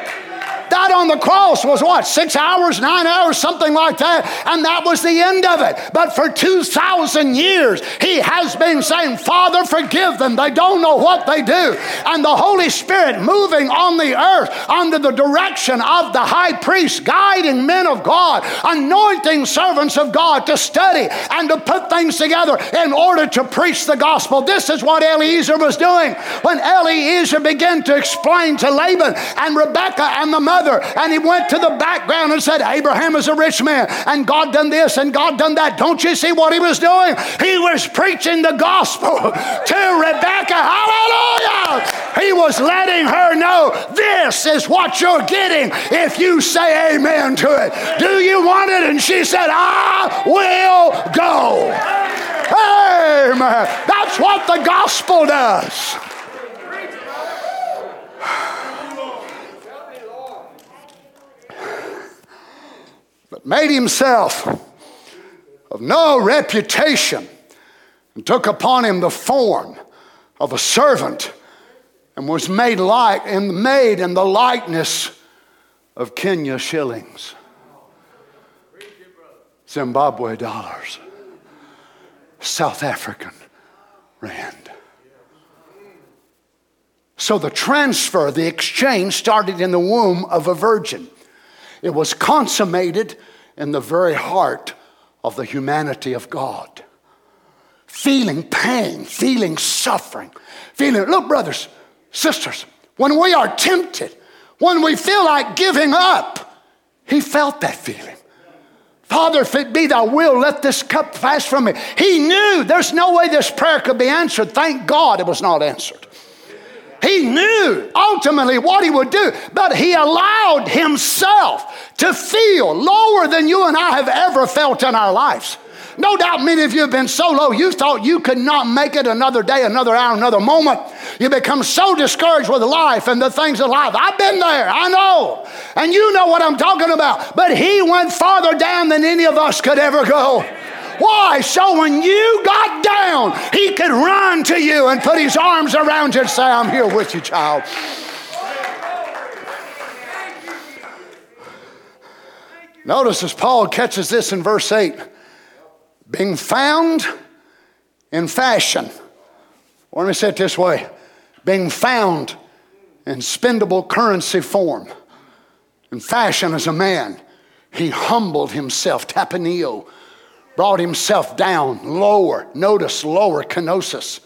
That on the cross was what, 6 hours, 9 hours, something like that, and that was the end of it. But for 2,000 years, he has been saying, Father, forgive them. They don't know what they do. And the Holy Spirit moving on the earth under the direction of the high priest, guiding men of God, anointing servants of God to study and to put things together in order to preach the gospel. This is what Eliezer was doing. When Eliezer began to explain to Laban and Rebekah and the mother, and he went to the background and said, Abraham is a rich man, and God done this, and God done that. Don't you see what he was doing? He was preaching the gospel to Rebekah. Hallelujah! He was letting her know, this is what you're getting if you say amen to it. Do you want it? And she said, I will go. Amen. That's what the gospel does. But made himself of no reputation and took upon him the form of a servant and was made in the likeness of Kenya shillings, Zimbabwe dollars, South African rand. So the transfer, the exchange, started in the womb of a virgin. It was consummated in the very heart of the humanity of God. Feeling pain, feeling suffering, look, brothers, sisters, when we are tempted, when we feel like giving up, he felt that feeling. Father, if it be thy will, let this cup pass from me. He knew there's no way this prayer could be answered. Thank God it was not answered. He knew ultimately what he would do, but he allowed himself to feel lower than you and I have ever felt in our lives. No doubt many of you have been so low, you thought you could not make it another day, another hour, another moment. You become so discouraged with life and the things of life. I've been there, I know. And you know what I'm talking about. But he went farther down than any of us could ever go. Why? So when you got down, he could run to you and put his arms around you and say, I'm here with you, child. Notice as Paul catches this in verse 8, being found in fashion. Or let me say it this way, being found in spendable currency form. In fashion as a man, he humbled himself, tapaneo, brought himself down, lower, notice lower, kenosis,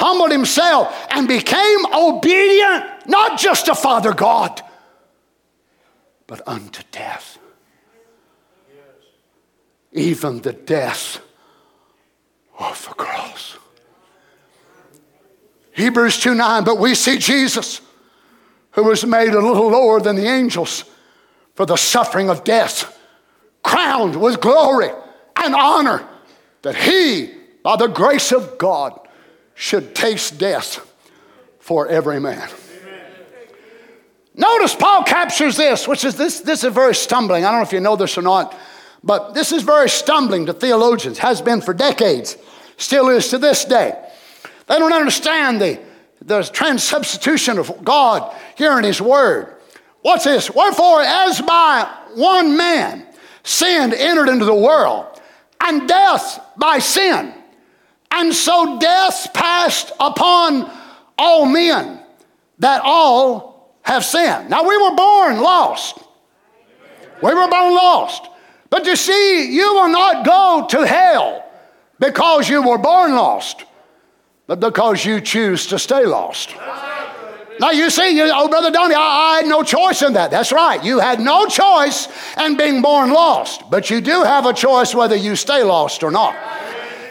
humbled himself and became obedient, not just to Father God, but unto death. Even the death of the cross. Hebrews 2:9, but we see Jesus, who was made a little lower than the angels for the suffering of death, crowned with glory and honor, that he, by the grace of God, should taste death for every man. Amen. Notice Paul captures this, which is this is very stumbling. I don't know if you know this or not, but this is very stumbling to theologians, has been for decades, still is to this day. They don't understand the transubstitution of God here in his word. What's this? Wherefore, as by one man sin entered into the world, and death by sin, and so death passed upon all men, that all have sinned. Now, we were born lost. We were born lost. But you see, you will not go to hell because you were born lost, but because you choose to stay lost. Now you see, Brother Donnie, I had no choice in that. That's right. You had no choice in being born lost, but you do have a choice whether you stay lost or not.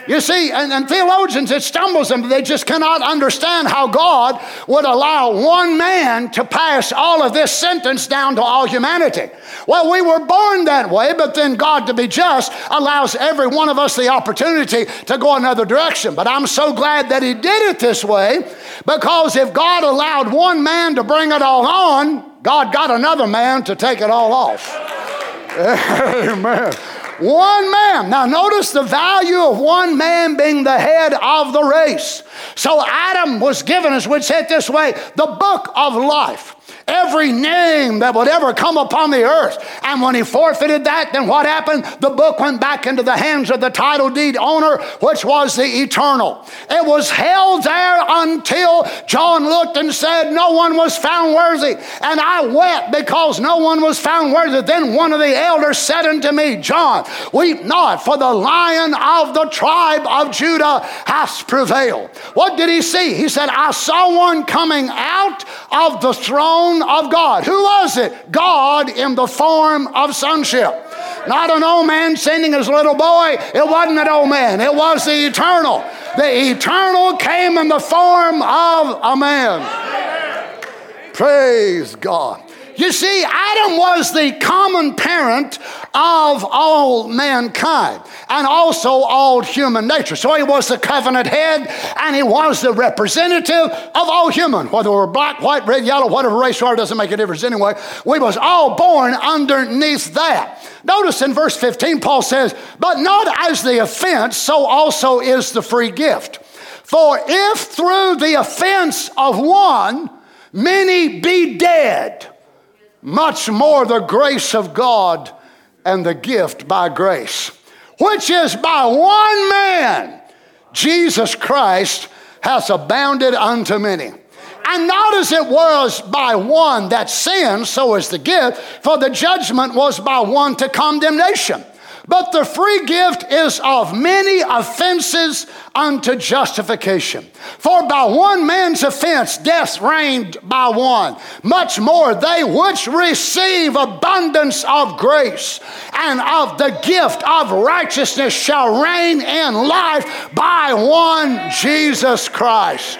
You see, and theologians, it stumbles them. They just cannot understand how God would allow one man to pass all of this sentence down to all humanity. Well, we were born that way, but then God, to be just, allows every one of us the opportunity to go another direction. But I'm so glad that he did it this way, because if God allowed one man to bring it all on, God got another man to take it all off. Amen. One man. Now notice the value of one man being the head of the race. So Adam was given, as we said this way, the book of life. Every name that would ever come upon the earth. And when he forfeited that, then what happened? The book went back into the hands of the title deed owner, which was the eternal. It was held there until John looked and said, no one was found worthy. And I wept because no one was found worthy. Then one of the elders said unto me, John, weep not, for the Lion of the tribe of Judah hath prevailed. What did he see? He said, I saw one coming out of the throne of God. Who was it? God in the form of sonship. Not an old man sending his little boy. It wasn't an old man. It was the eternal. The eternal came in the form of a man. Amen. Praise God. You see, Adam was the common parent of all mankind and also all human nature. So he was the covenant head, and he was the representative of all human. Whether we're black, white, red, yellow, whatever race we are, doesn't make a difference anyway. We was all born underneath that. Notice in verse 15, Paul says, but not as the offense, so also is the free gift. For if through the offense of one, many be dead, much more the grace of God and the gift by grace, which is by one man, Jesus Christ, hath abounded unto many. And not as it was by one that sinned, so is the gift, for the judgment was by one to condemnation. But the free gift is of many offenses unto justification. For by one man's offense death reigned by one. Much more they which receive abundance of grace and of the gift of righteousness shall reign in life by one Jesus Christ.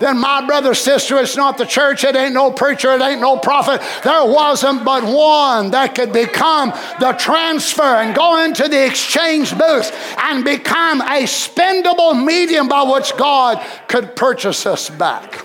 Then my brother, sister, it's not the church, it ain't no preacher, it ain't no prophet. There wasn't but one that could become the transfer and go into the exchange booth and become a spendable medium by which God could purchase us back.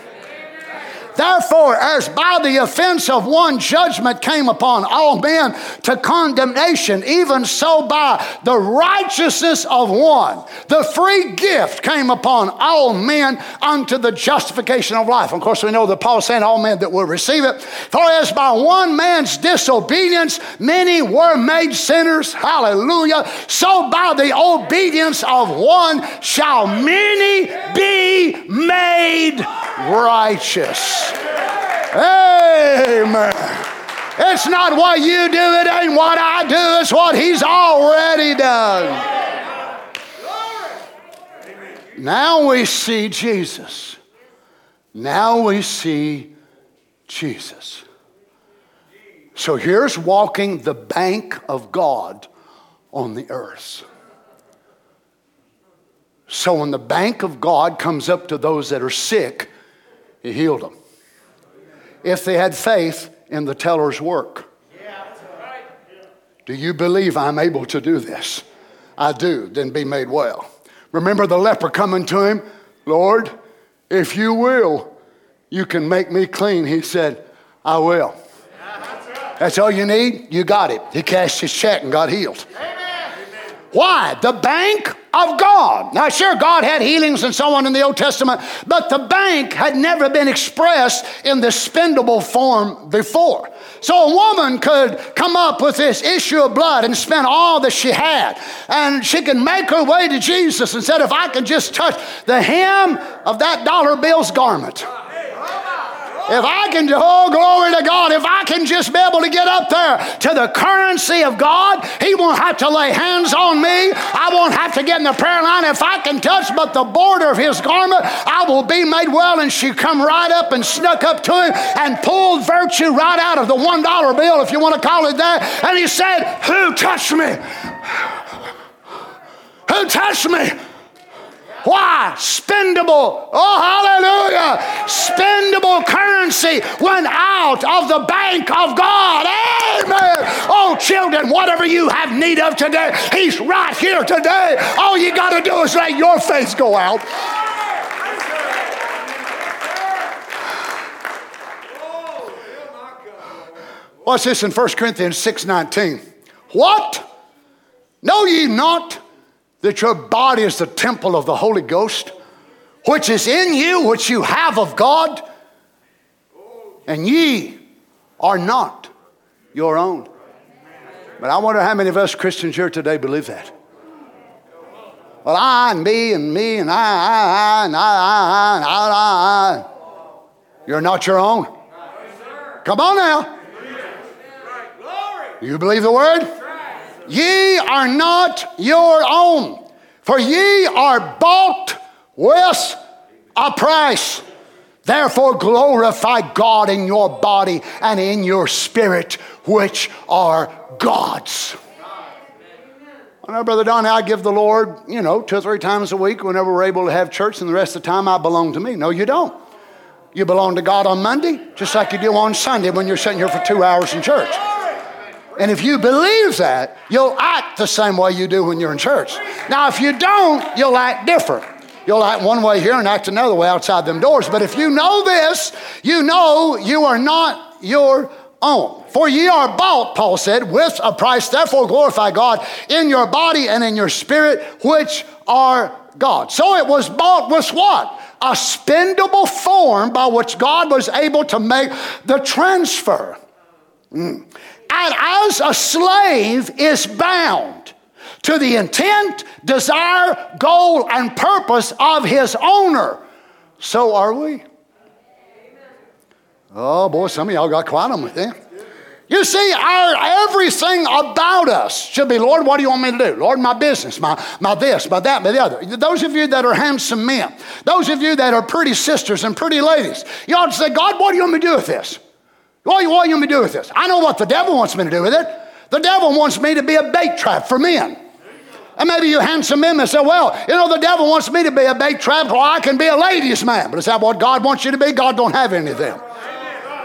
Therefore, as by the offense of one judgment came upon all men to condemnation, even so by the righteousness of one, the free gift came upon all men unto the justification of life. Of course, we know that Paul saying all men that will receive it. For as by one man's disobedience, many were made sinners. Hallelujah. So by the obedience of one shall many be made righteous. Amen. It's not what you do, it ain't what I do, it's what he's already done. Now we see Jesus. Now we see Jesus. So here's walking the bank of God on the earth. So when the bank of God comes up to those that are sick, he healed them. If they had faith in the teller's work. Do you believe I'm able to do this? I do, then be made well. Remember the leper coming to him? Lord, if you will, you can make me clean. He said, I will. That's all you need? You got it. He cashed his check and got healed. Amen. Why? The bank of God. Now, sure, God had healings and so on in the Old Testament, but the bank had never been expressed in the spendable form before. So a woman could come up with this issue of blood and spend all that she had. And she could make her way to Jesus and said, if I could just touch the hem of that dollar bill's garment. If I can, oh, glory to God, if I can just be able to get up there to the currency of God, he won't have to lay hands on me. I won't have to get in the prayer line. If I can touch but the border of his garment, I will be made well. And she come right up and snuck up to him and pulled virtue right out of the $1 bill, if you want to call it that. And he said, who touched me? Who touched me? Why? Spendable. Oh, hallelujah. Spendable currency went out of the bank of God. Amen. Oh, children, whatever you have need of today, he's right here today. All you got to do is let your faith go out. Watch this in 1 Corinthians 6:19. What? Know ye not that your body is the temple of the Holy Ghost, which is in you, which you have of God, and ye are not your own. But I wonder how many of us Christians here today believe that. Well, I and me and me and I and I and I and I. You're not your own. Come on now. Do you believe the word? Ye are not your own, for ye are bought with a price. Therefore glorify God in your body and in your spirit, which are God's. I know, Brother Donnie, I give the Lord, 2 or 3 times a week whenever we're able to have church, and the rest of the time I belong to me. No, you don't. You belong to God on Monday, just like you do on Sunday when you're sitting here for 2 hours in church. And if you believe that, you'll act the same way you do when you're in church. Now, if you don't, you'll act different. You'll act one way here and act another way outside them doors. But if you know this, you know you are not your own. For ye are bought, Paul said, with a price. Therefore glorify God in your body and in your spirit, which are God. So it was bought with what? A spendable form by which God was able to make the transfer. And as a slave is bound to the intent, desire, goal, and purpose of his owner, so are we. Oh boy, some of y'all got quiet on me then. You see, our everything about us should be, Lord, what do you want me to do? Lord, my business, my this, my that, my the other. Those of you that are handsome men, those of you that are pretty sisters and pretty ladies, you ought to say, God, what do you want me to do with this? What do you want me to do with this? I know what the devil wants me to do with it. The devil wants me to be a bait trap for men. And maybe you handsome men may say, well, the devil wants me to be a bait trap, or I can be a ladies' man. But is that what God wants you to be? God don't have any of them.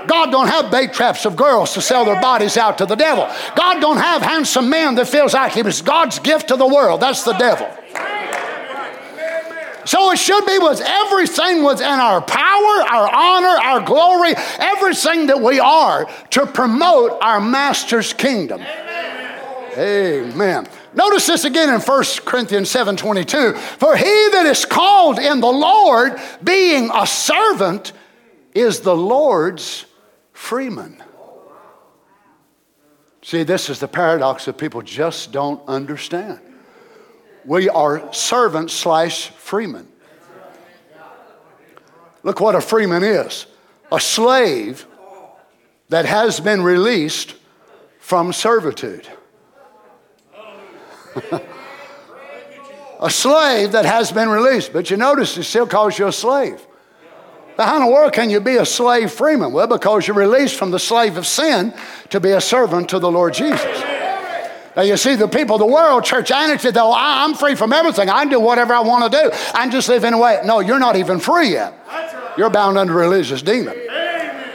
God don't have bait traps of girls to sell their bodies out to the devil. God don't have handsome men that feels like it was God's gift to the world. That's the devil. So it should be with everything within our power, our honor, our glory, everything that we are to promote our master's kingdom. Amen. Amen. Notice this again in 1 Corinthians 7:22. For he that is called in the Lord, being a servant, is the Lord's freeman. See, this is the paradox that people just don't understand. We are servant/freemen. Look what a freeman is. A slave that has been released from servitude. a slave that has been released. But you notice it still calls you a slave. But how in the world can you be a slave freeman? Well, because you're released from the slave of sin to be a servant to the Lord Jesus. Now, you see, the people of the world, churchianity, though, I'm free from everything. I can do whatever I want to do. I can just live any way. No, you're not even free yet. You're bound under a religious demon.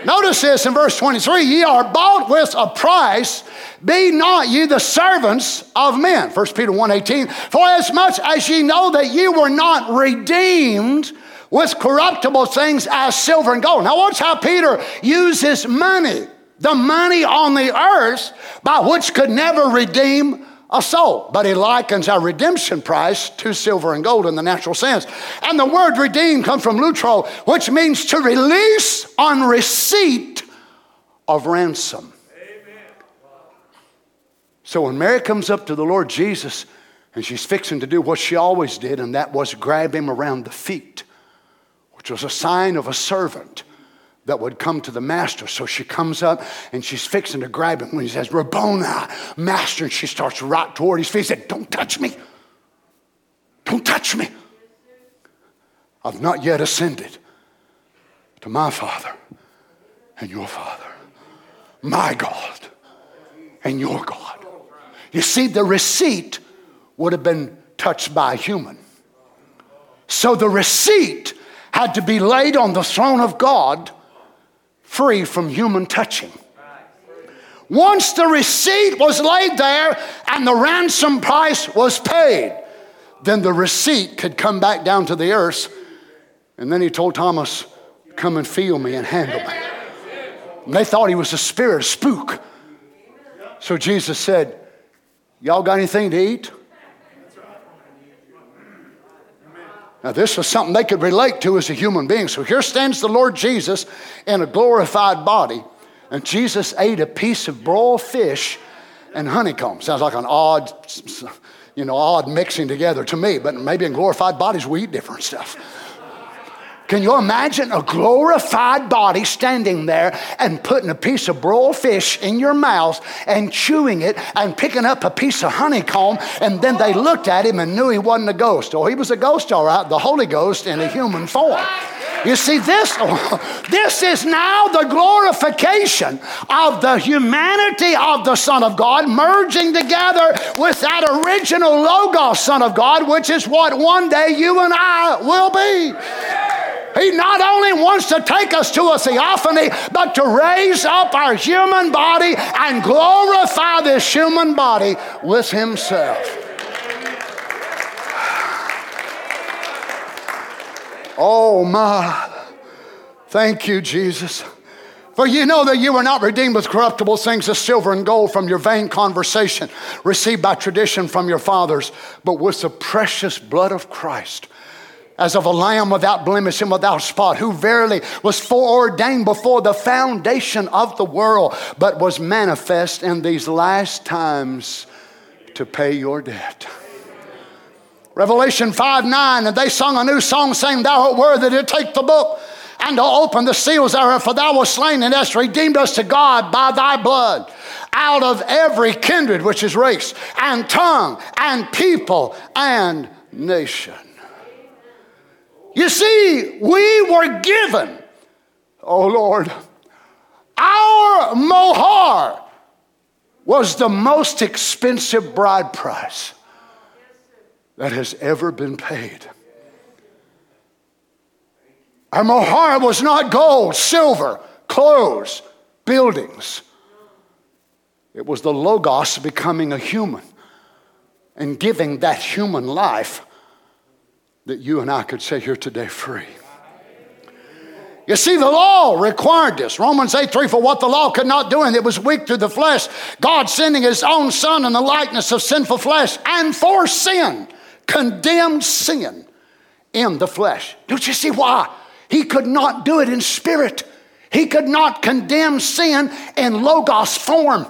Notice this in verse 23, ye are bought with a price, be not ye the servants of men. 1 Peter 1:18, for as much as ye know that ye were not redeemed with corruptible things as silver and gold. Now watch how Peter uses money, the money on the earth by which could never redeem a soul. But he likens our redemption price to silver and gold in the natural sense. And the word redeem comes from lutro, which means to release on receipt of ransom. Amen. So when Mary comes up to the Lord Jesus and she's fixing to do what she always did, and that was grab him around the feet, which was a sign of a servant that would come to the master. So she comes up and she's fixing to grab him when he says, Rabboni, master, and she starts right toward his feet. He said, don't touch me. Don't touch me. I've not yet ascended to my Father and your Father, my God and your God. You see, the receipt would have been touched by a human. So the receipt had to be laid on the throne of God, free from human touching. Once the receipt was laid there and the ransom price was paid, then the receipt could come back down to the earth. And then he told Thomas, come and feel me and handle me. And they thought he was a spirit, a spook. So Jesus said, y'all got anything to eat? Now, this was something they could relate to as a human being. So here stands the Lord Jesus in a glorified body, and Jesus ate a piece of broiled fish and honeycomb. Sounds like an odd mixing together to me, but maybe in glorified bodies we eat different stuff. Can you imagine a glorified body standing there and putting a piece of broiled fish in your mouth and chewing it and picking up a piece of honeycomb? And then they looked at him and knew he wasn't a ghost. Oh, he was a ghost, all right, the Holy Ghost in a human form. You see, this is now the glorification of the humanity of the Son of God merging together with that original Logos Son of God, which is what one day you and I will be. He not only wants to take us to a theophany, but to raise up our human body and glorify this human body with himself. Oh my, thank you, Jesus. For you know that you were not redeemed with corruptible things as silver and gold from your vain conversation received by tradition from your fathers, but with the precious blood of Christ, as of a lamb without blemish and without spot, who verily was foreordained before the foundation of the world, but was manifest in these last times to pay your debt. Revelation 5:9, and they sung a new song, saying, thou art worthy to take the book and to open the seals thereof, for thou wast slain and hast redeemed us to God by thy blood, out of every kindred, which is race, and tongue, and people, and nation. You see, we were given, oh Lord, our mohar was the most expensive bride price that has ever been paid. Our mohar was not gold, silver, clothes, buildings. It was the Logos becoming a human and giving that human life that you and I could sit here today free. You see, the law required this. Romans 8:3, for what the law could not do, and it was weak through the flesh, God sending his own son in the likeness of sinful flesh, and for sin, condemned sin in the flesh. Don't you see why? He could not do it in spirit. He could not condemn sin in Logos form.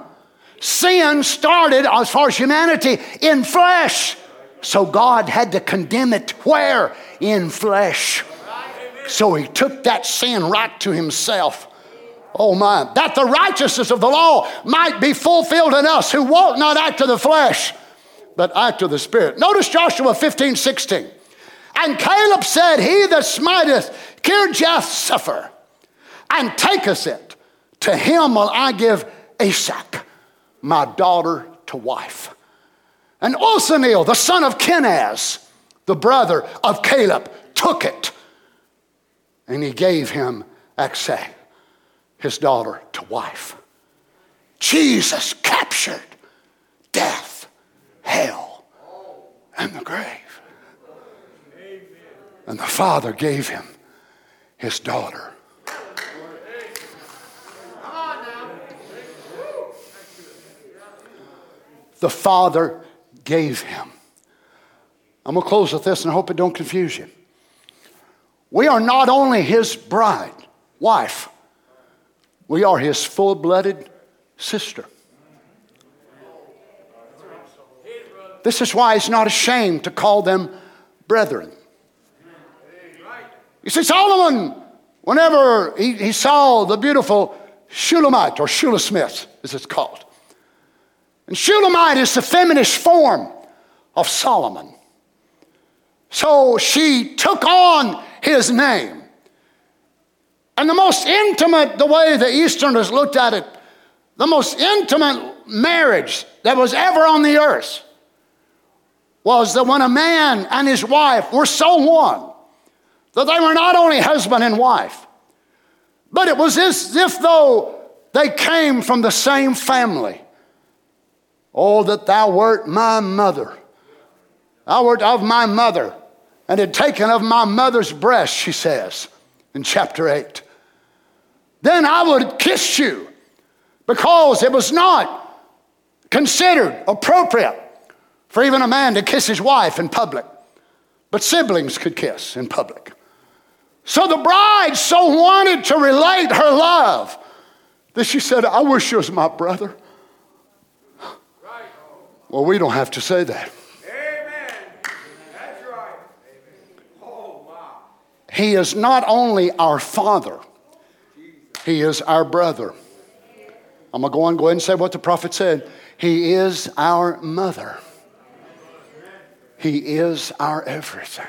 Sin started, as far as humanity, in flesh. So God had to condemn it where? In flesh. So he took that sin right to himself. Oh my, that the righteousness of the law might be fulfilled in us who walk not after the flesh, that act of the Spirit. Notice Joshua 15:16. And Caleb said, he that smiteth Kirjath Sepher and taketh it, to him will I give Isaac, my daughter, to wife. And Othniel, the son of Kenaz, the brother of Caleb, took it, and he gave him Akseh, his daughter, to wife. Jesus captured death, hell, and the grave. And the Father gave him his daughter. The Father gave him. I'm going to close with this, and I hope it don't confuse you. We are not only his bride, wife, we are his full-blooded sister. This is why he's not ashamed to call them brethren. You see, Solomon, whenever he saw the beautiful Shulamite, or Shulamith, as it's called. And Shulamite is the feminist form of Solomon. So she took on his name. And the most intimate, the way the Easterners looked at it, the most intimate marriage that was ever on the earth was that when a man and his wife were so one that they were not only husband and wife, but it was as if though they came from the same family. Oh, that thou wert my mother. Thou wert of my mother, and had taken of my mother's breast, she says in chapter 8. Then I would kiss you, because it was not considered appropriate for even a man to kiss his wife in public. But siblings could kiss in public. So the bride so wanted to relate her love that she said, I wish you was my brother. Well, we don't have to say that. He is not only our Father, he is our brother. I'm going to go ahead and say what the prophet said. He is our mother. He is our everything.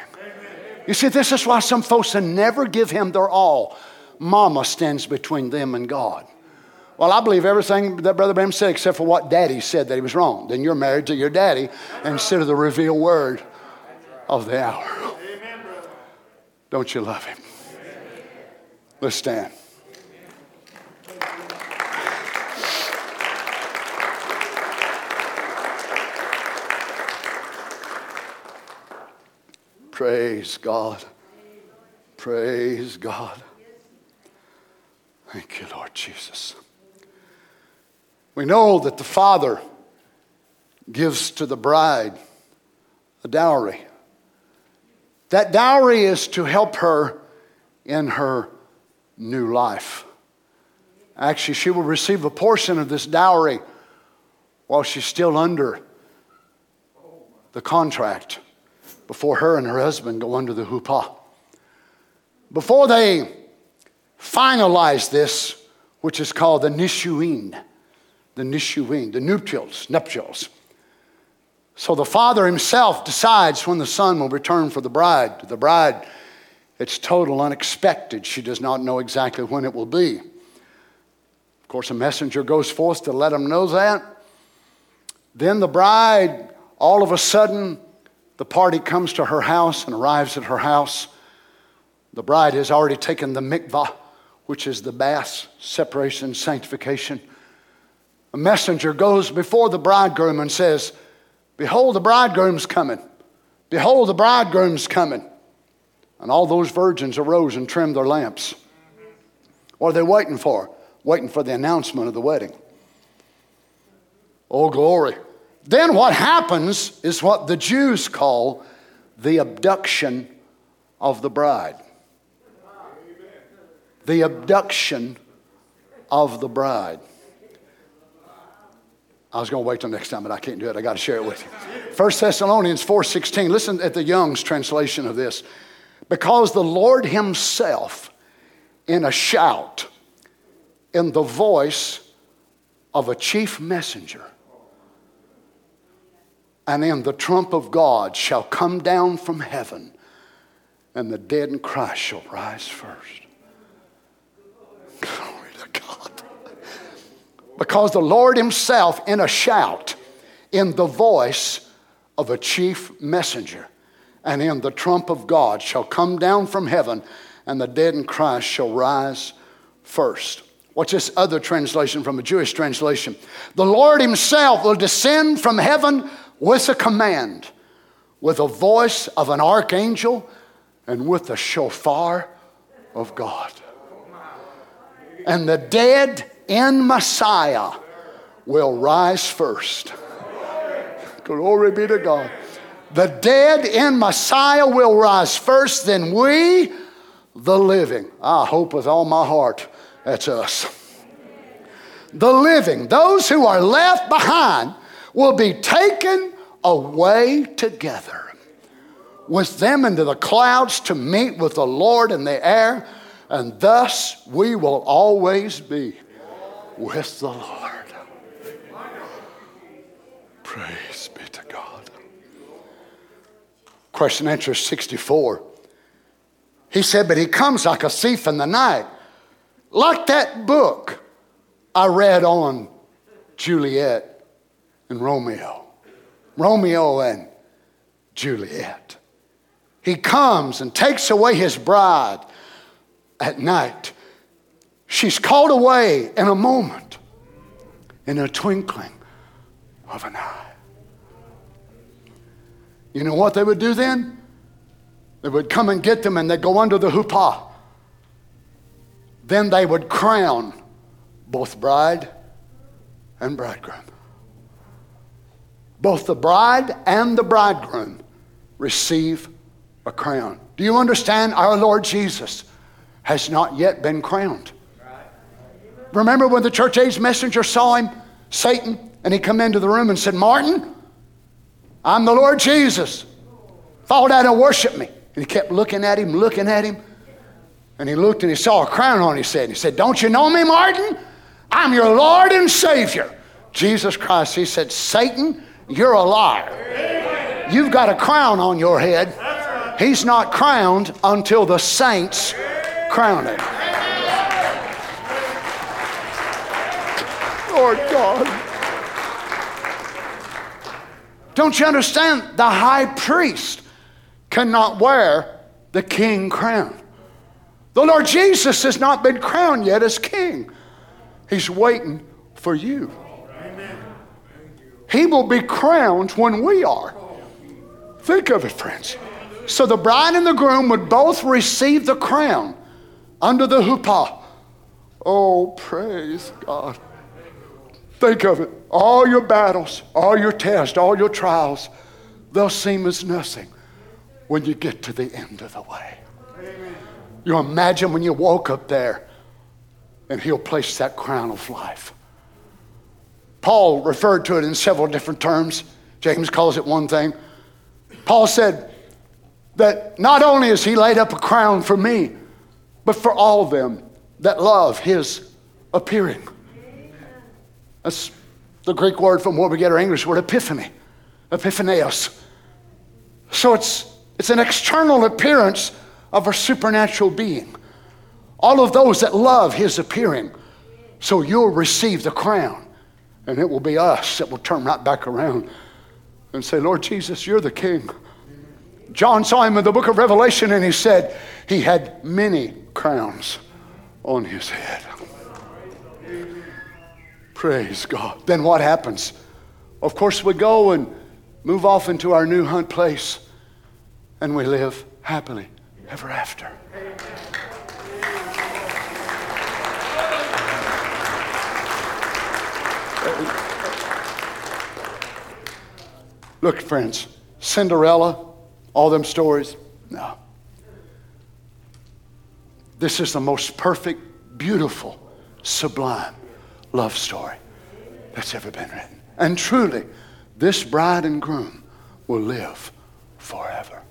You see, this is why some folks never give him their all. Mama stands between them and God. Well, I believe everything that Brother Branham said except for what Daddy said that he was wrong. Then you're married to your daddy instead of the revealed word of the hour. Don't you love him? Amen. Let's stand. Amen. Praise God. Praise God. Thank you, Lord Jesus. We know that the Father gives to the bride a dowry. That dowry is to help her in her new life. Actually, she will receive a portion of this dowry while she's still under the contract before her and her husband go under the huppah. Before they finalize this, which is called the nishuin, the nuptials. So the Father himself decides when the Son will return for the bride. To the bride, it's total unexpected. She does not know exactly when it will be. Of course, a messenger goes forth to let him know that. Then the bride, all of a sudden, the party comes to her house and arrives at her house. The bride has already taken the mikvah, which is the bath, separation, sanctification. A messenger goes before the bridegroom and says, behold, the bridegroom's coming. Behold, the bridegroom's coming. And all those virgins arose and trimmed their lamps. What are they waiting for? Waiting for the announcement of the wedding. Oh, glory. Then what happens is what the Jews call the abduction of the bride. The abduction of the bride. I was going to wait till next time, but I can't do it. I got to share it with you. 1 Thessalonians 4:16. Listen at the Young's translation of this. Because the Lord himself, in a shout, in the voice of a chief messenger, And then the trump of God shall come down from heaven, and the dead in Christ shall rise first. Glory to God. Because the Lord himself, in a shout, in the voice of a chief messenger, and in the trump of God shall come down from heaven, and the dead in Christ shall rise first. What's this other translation from a Jewish translation? The Lord himself will descend from heaven with a command, with a voice of an archangel, and with the shofar of God. And the dead in Messiah will rise first. Glory be to God. The dead in Messiah will rise first, then we, the living. I hope with all my heart that's us. The living, those who are left behind, will be taken away together with them into the clouds to meet with the Lord in the air, and thus we will always be with the Lord. Praise be to God. Question and answer 64. He said, but he comes like a thief in the night. Like that book I read on Juliet and Romeo. Romeo and Juliet. He comes and takes away his bride at night. She's called away in a moment, in a twinkling of an eye. You know what they would do then? They would come and get them, and they'd go under the huppah. Then they would crown both bride and bridegroom. Both the bride and the bridegroom receive a crown. Do you understand? Our Lord Jesus has not yet been crowned. Remember when the church age messenger saw him, Satan? And he come into the room and said, Martin, I'm the Lord Jesus. Fall down and worship me. And he kept looking at him. And he looked and he saw a crown on his head. And he said, don't you know me, Martin? I'm your Lord and Savior, Jesus Christ. He said, Satan, you're a liar. You've got a crown on your head. He's not crowned until the saints crown him. Lord God. Don't you understand? The high priest cannot wear the king crown. The Lord Jesus has not been crowned yet as king. He's waiting for you. He will be crowned when we are. Think of it, friends. So the bride and the groom would both receive the crown under the huppah. Oh, praise God. Think of it. All your battles, all your tests, all your trials, they'll seem as nothing when you get to the end of the way. Amen. You imagine when you walk up there and he'll place that crown of life. Paul referred to it in several different terms. James calls it one thing. Paul said that not only has he laid up a crown for me, but for all them that love his appearing. That's the Greek word from where we get our English word epiphany, epiphaneos. So it's an external appearance of a supernatural being. All of those that love his appearing. So you'll receive the crown, and it will be us that will turn right back around and say, Lord Jesus, you're the king. John saw him in the book of Revelation, and he said he had many crowns on his head. Praise God. Then what happens? Of course, we go and move off into our new hunt place, and we live happily ever after. Look, friends, Cinderella, all them stories, no. This is the most perfect, beautiful, sublime love story that's ever been written. And truly, this bride and groom will live forever.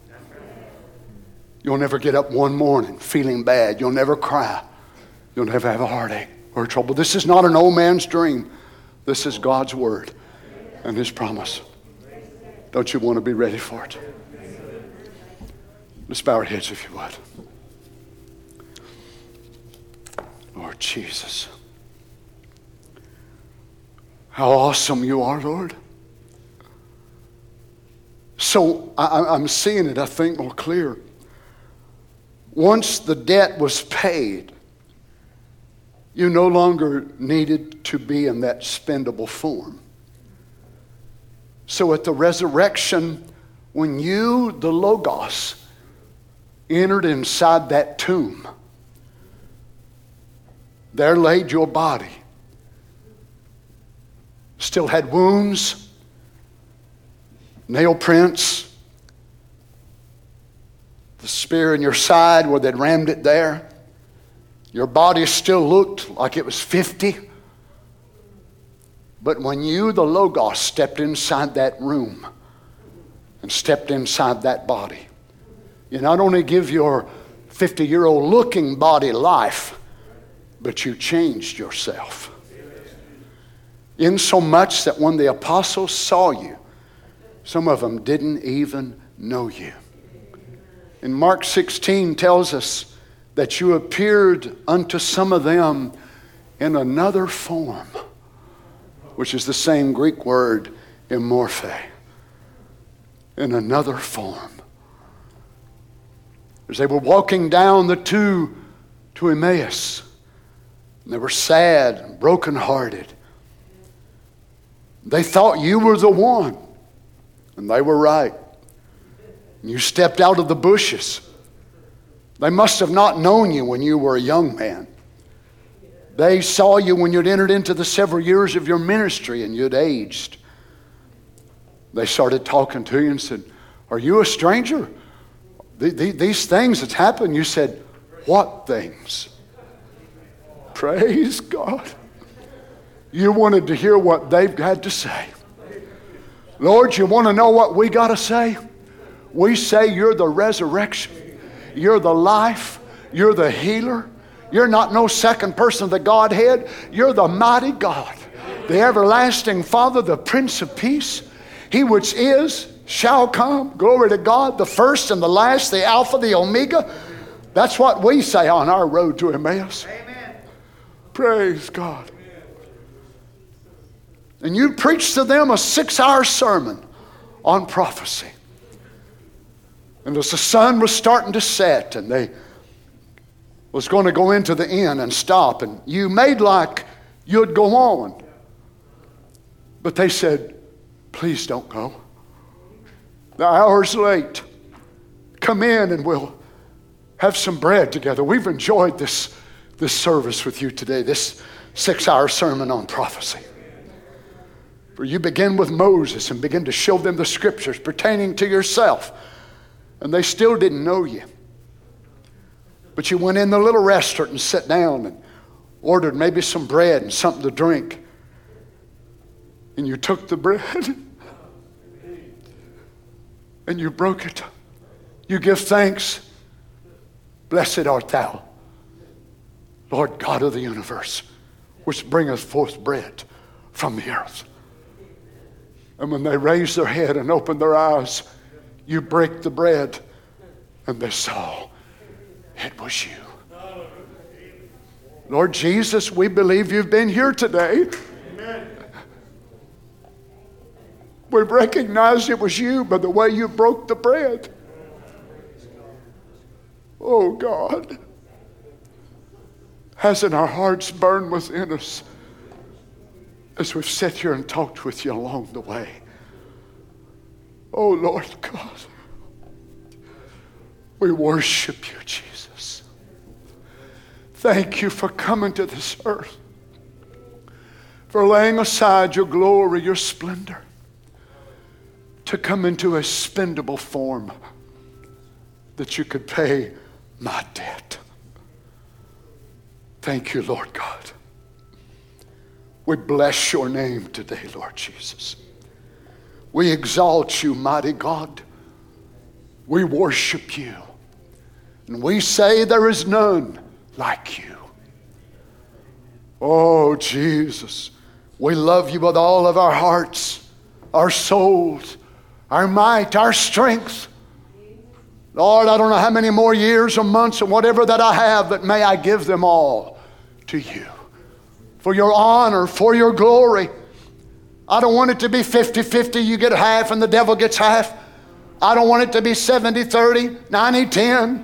You'll never get up one morning feeling bad. You'll never cry. You'll never have a heartache or trouble. This is not an old man's dream. This is God's word and his promise. Don't you want to be ready for it? Let's bow our heads if you would. Lord Jesus. How awesome you are, Lord. So I'm seeing it, I think, more clear. Once the debt was paid, you no longer needed to be in that spendable form. So at the resurrection, when you, the Logos, entered inside that tomb, there laid your body. Still had wounds, nail prints, the spear in your side where they'd rammed it there. Your body still looked like it was 50. But when you, the Logos, stepped inside that room and stepped inside that body, you not only give your 50-year-old looking body life, but you changed yourself. In so much that when the apostles saw you, some of them didn't even know you. And Mark 16 tells us that you appeared unto some of them in another form, which is the same Greek word, morphe, in another form. As they were walking down the two to Emmaus, and they were sad and brokenhearted. They thought you were the one, and they were right. And you stepped out of the bushes. They must have not known you when you were a young man. They saw you when you'd entered into the several years of your ministry and you'd aged. They started talking to you and said, "Are you a stranger? These things that's happened." You said, "What things?" Praise God. You wanted to hear what they've had to say. Lord, you want to know what we got to say? We say you're the resurrection. You're the life. You're the healer. You're not no second person of the Godhead. You're the mighty God, the everlasting Father, the Prince of Peace. He which is, shall come. Glory to God, the first and the last, the Alpha, the Omega. That's what we say on our road to Emmaus. Amen. Praise God. And you preached to them a 6-hour sermon on prophecy. And as the sun was starting to set and they was going to go into the inn and stop, and you made like you'd go on. But they said, "Please don't go. The hour's late. Come in and we'll have some bread together. We've enjoyed this service with you today, this 6-hour sermon on prophecy." For you begin with Moses and begin to show them the scriptures pertaining to yourself. And they still didn't know you. But you went in the little restaurant and sat down and ordered maybe some bread and something to drink. And you took the bread and you broke it. You give thanks. "Blessed art thou, Lord God of the universe, which bringeth forth bread from the earth." And when they raised their head and opened their eyes, you break the bread, and they saw it was you. Lord Jesus, we believe you've been here today. Amen. We recognized it was you by the way you broke the bread. Oh God, hasn't our hearts burned within us as we've sat here and talked with you along the way? Oh, Lord God, we worship you, Jesus. Thank you for coming to this earth, for laying aside your glory, your splendor, to come into a spendable form that you could pay my debt. Thank you, Lord God. We bless your name today, Lord Jesus. We exalt you, mighty God. We worship you. And we say there is none like you. Oh, Jesus, we love you with all of our hearts, our souls, our might, our strength. Lord, I don't know how many more years or months or whatever that I have, but may I give them all to you. For your honor, for your glory. I don't want it to be 50-50, you get half and the devil gets half. I don't want it to be 70-30, 90-10.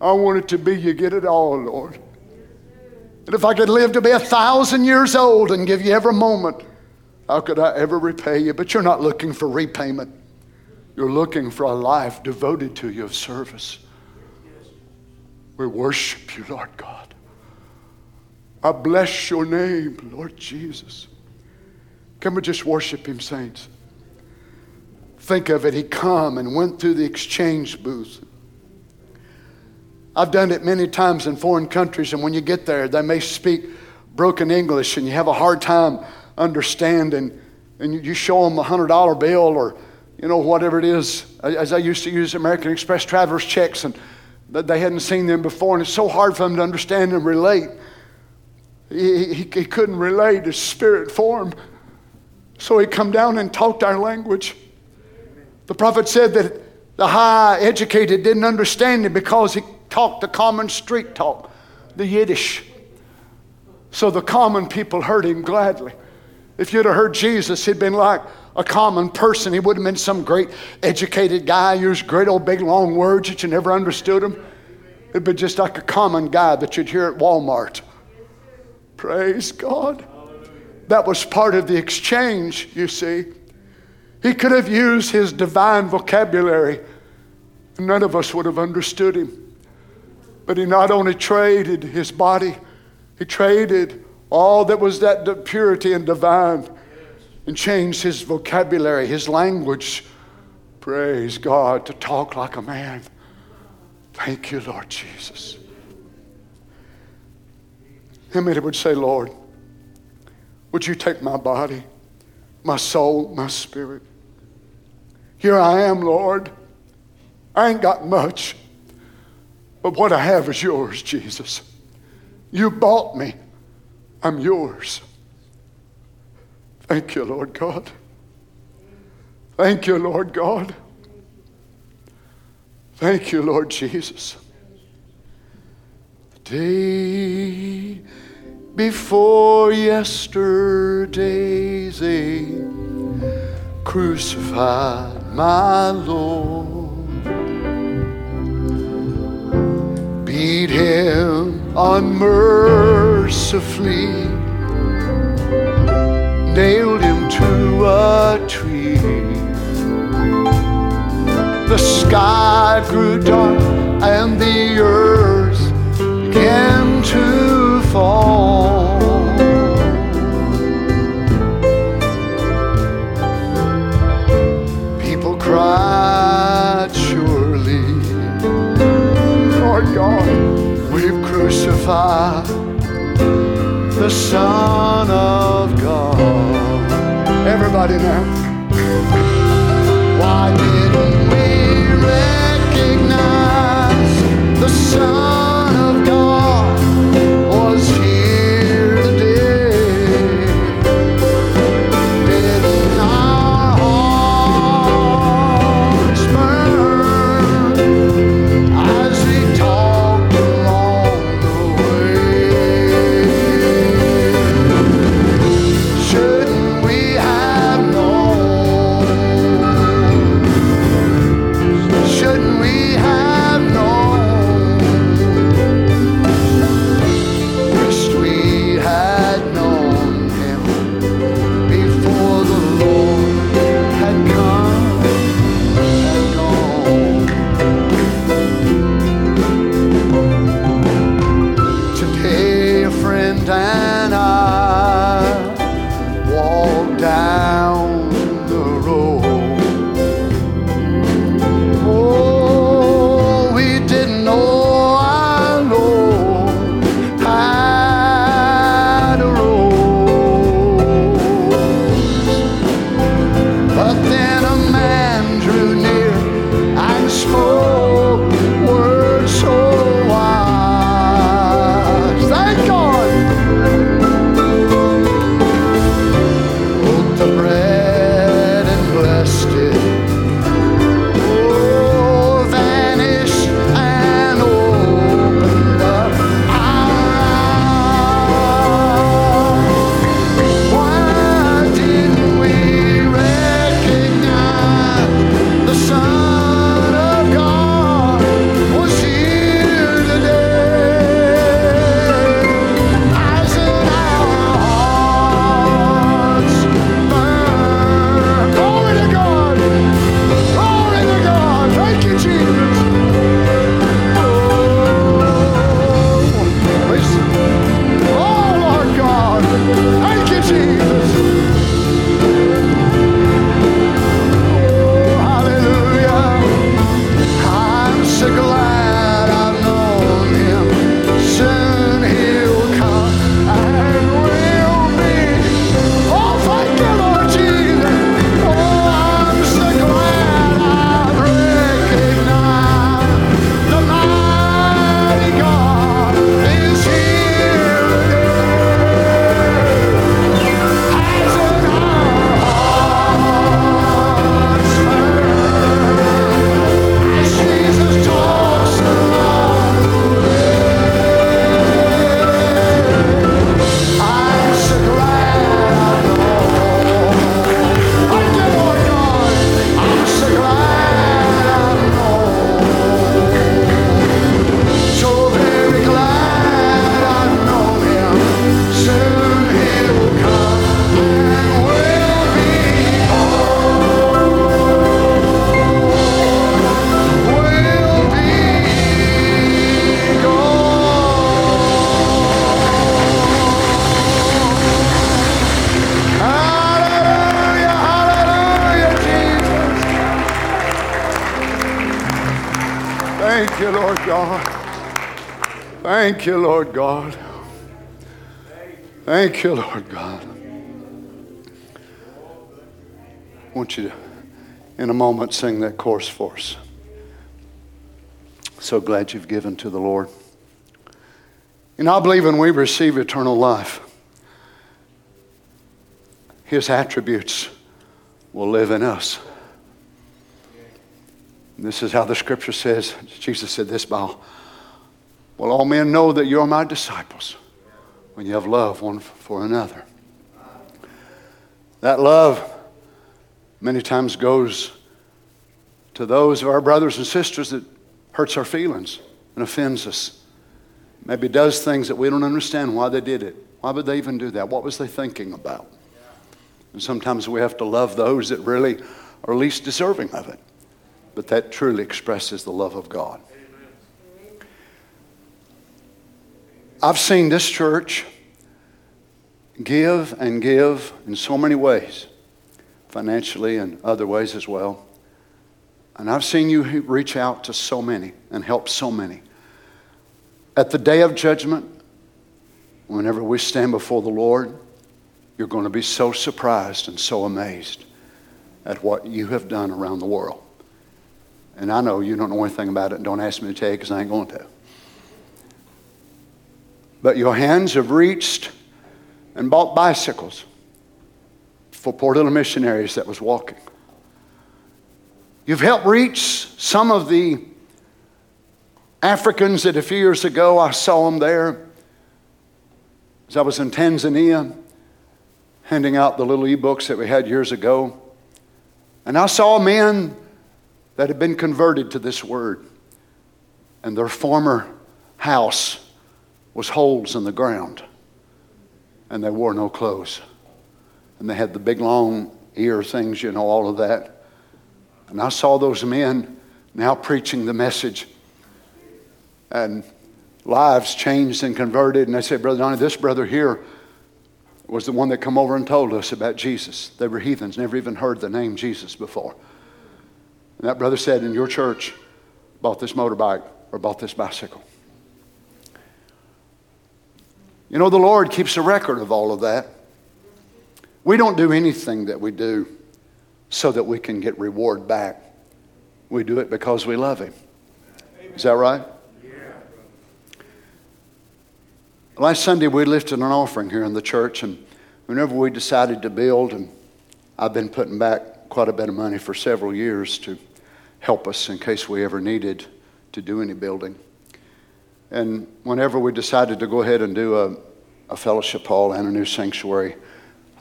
I want it to be you get it all, Lord. And if I could live to be 1,000 years old and give you every moment, how could I ever repay you? But you're not looking for repayment. You're looking for a life devoted to you of service. We worship you, Lord God. I bless your name, Lord Jesus. Can we just worship him, saints? Think of it. He come and went through the exchange booth. I've done it many times in foreign countries, and when you get there, they may speak broken English, and you have a hard time understanding, and you show them $100 bill or, you know, whatever it is. As I used to use American Express traveler's checks, and they hadn't seen them before, and it's so hard for them to understand and relate. He couldn't relate his spirit form, so he come down and talked our language. The prophet said that the high educated didn't understand him because he talked the common street talk, the Yiddish. So the common people heard him gladly. If you'd have heard Jesus, he'd been like a common person. He wouldn't have been some great educated guy, used great old big long words that you never understood him. It'd be just like a common guy that you'd hear at Walmart. Praise God. That was part of the exchange, you see. He could have used his divine vocabulary. None of us would have understood him. But he not only traded his body, he traded all that was that purity and divine and changed his vocabulary, his language, praise God, to talk like a man. Thank you, Lord Jesus. How many would say, Lord, would you take my body, my soul, my spirit? Here I am, Lord. I ain't got much. But what I have is yours, Jesus. You bought me. I'm yours. Thank you, Lord God. Thank you, Lord God. Thank you, Lord Jesus. The day before yesterday, they crucified my Lord. Beat him unmercifully, nailed him to a tree. The sky grew dark and the earth began to fall. People cried, surely, Lord God, we've crucified the Son of God. Everybody now. Why didn't we recognize the Son of God was here today? Didn't our hearts burn as he talked along the way? Shouldn't we have known? Shouldn't we have known? you, Lord God. Thank you, Lord God. Thank you, Lord God. I want you to, in a moment, sing that chorus for us. So glad you've given to the Lord. And I believe when we receive eternal life, His attributes will live in us. And this is how the Scripture says, Jesus said this, will all men know that you're my disciples when you have love one for another. That love many times goes to those of our brothers and sisters that hurts our feelings and offends us. Maybe does things that we don't understand why they did it. Why would they even do that? What was they thinking about? And sometimes we have to love those that really are least deserving of it. But that truly expresses the love of God. Amen. I've seen this church give and give in so many ways, financially and other ways as well. And I've seen you reach out to so many and help so many. At the day of judgment, whenever we stand before the Lord, you're going to be so surprised and so amazed at what you have done around the world. And I know you don't know anything about it, and don't ask me to tell you because I ain't going to. But your hands have reached and bought bicycles for poor little missionaries that was walking. You've helped reach some of the Africans that a few years ago I saw them there as I was in Tanzania, handing out the little e-books that we had years ago. And I saw men that had been converted to this word. And their former house was holes in the ground. And they wore no clothes. And they had the big long ear things, you know, all of that. And I saw those men now preaching the message. And lives changed and converted. And they said, Brother Donnie, this brother here was the one that come over and told us about Jesus. They were heathens, never even heard the name Jesus before. And that brother said, in your church, bought this motorbike or bought this bicycle. You know, the Lord keeps a record of all of that. We don't do anything that we do so that we can get reward back. We do it because we love Him. Is that right? Yeah. Last Sunday, we lifted an offering here in the church, and whenever we decided to build, and I've been putting back quite a bit of money for several years to help us in case we ever needed to do any building. And whenever we decided to go ahead and do a fellowship hall and a new sanctuary,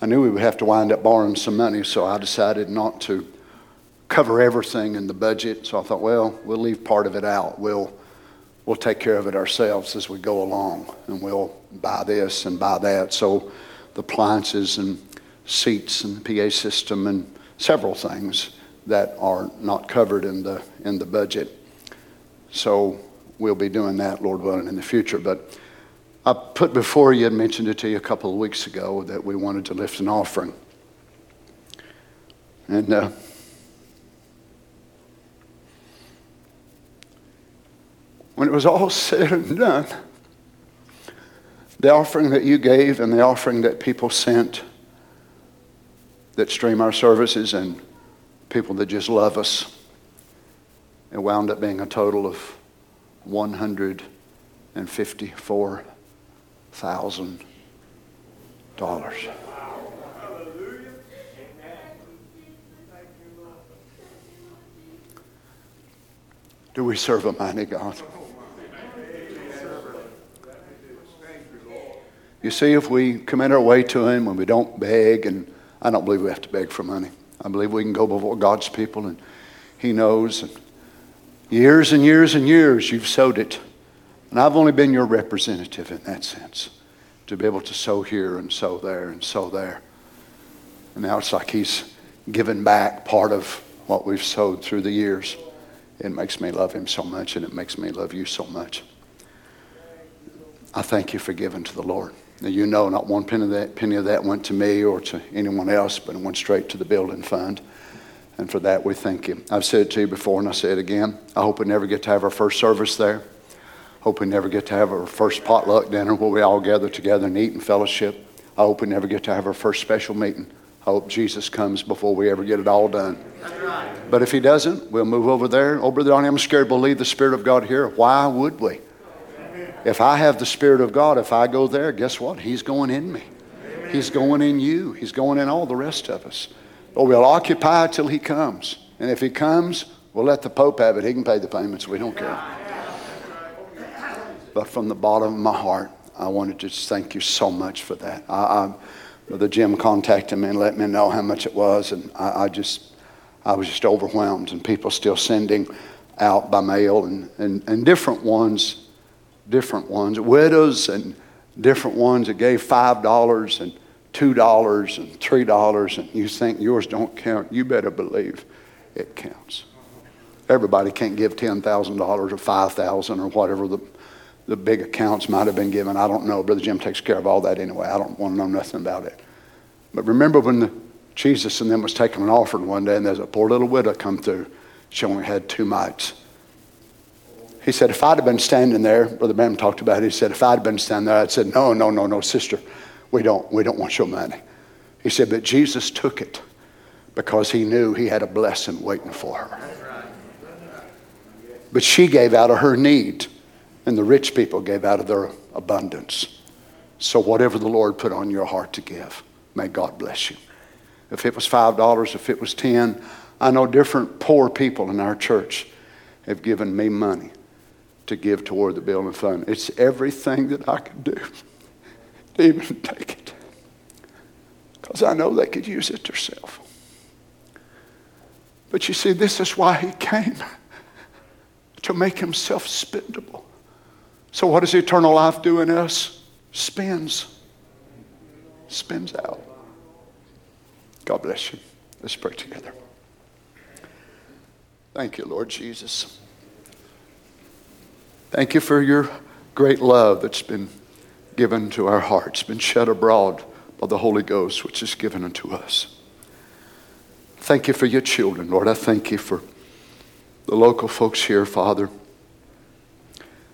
I knew we would have to wind up borrowing some money, so I decided not to cover everything in the budget. So I thought, well, we'll leave part of it out. We'll take care of it ourselves as we go along, and we'll buy this and buy that. So the appliances and seats and PA system and several things that are not covered in the budget. So we'll be doing that, Lord willing, in the future. But I put before you, and mentioned it to you a couple of weeks ago, that we wanted to lift an offering. And when it was all said and done, the offering that you gave and the offering that people sent that stream our services and people that just love us, it wound up being a total of $154,000. Do we serve a mighty God? You see, if we commit our way to Him, when we don't beg, and I don't believe we have to beg for money. I believe we can go before God's people, and He knows. And years and years and years you've sowed it. And I've only been your representative in that sense, to be able to sow here and sow there and sow there. And now it's like He's given back part of what we've sowed through the years. It makes me love Him so much, and it makes me love you so much. I thank you for giving to the Lord. Now, you know, not one penny of that went to me or to anyone else, but it went straight to the building fund. And for that, we thank him. I've said it to you before, and I say it again. I hope we never get to have our first service there. Hope we never get to have our first potluck dinner where we all gather together and eat and fellowship. I hope we never get to have our first special meeting. I hope Jesus comes before we ever get it all done. That's right. But if he doesn't, we'll move over there. Oh, Brother Donnie, I'm scared we'll leave the Spirit of God here. Why would we? Amen. If I have the Spirit of God, if I go there, guess what? He's going in me. Amen. He's going in you. He's going in all the rest of us. But we'll occupy till he comes. And if he comes, we'll let the Pope have it. He can pay the payments. We don't care. But from the bottom of my heart, I wanted to just thank you so much for that. Brother Jim contacted me and let me know how much it was. And I was just overwhelmed. And people still sending out by mail and different ones, widows and different ones that gave $5 and $2 and $3, and you think yours don't count. You better believe it counts. Everybody can't give $10,000 or $5,000 or whatever the big accounts might have been given. I don't know. Brother Jim takes care of all that anyway. I don't want to know nothing about it. But remember when Jesus and them was taking an offering one day, and there's a poor little widow come through. She only had 2 mites. He said, if I'd have been standing there, Brother Branham talked about it. He said, if I'd have been standing there, I'd said, no, sister. We don't want your money. He said, but Jesus took it because he knew he had a blessing waiting for her. But she gave out of her need, and the rich people gave out of their abundance. So whatever the Lord put on your heart to give, may God bless you. If it was $5, if it was 10, I know different poor people in our church have given me money to give toward the building fund. It's everything that I could do to even take it, because I know they could use it themselves. But you see, this is why he came, to make himself spendable. So what does eternal life do in us? Spins out. God bless you. Let's pray together. Thank you, Lord Jesus. Thank you for your great love that's been given to our hearts, been shed abroad by the Holy Ghost, which is given unto us. Thank you for your children, Lord. I thank you for the local folks here, Father.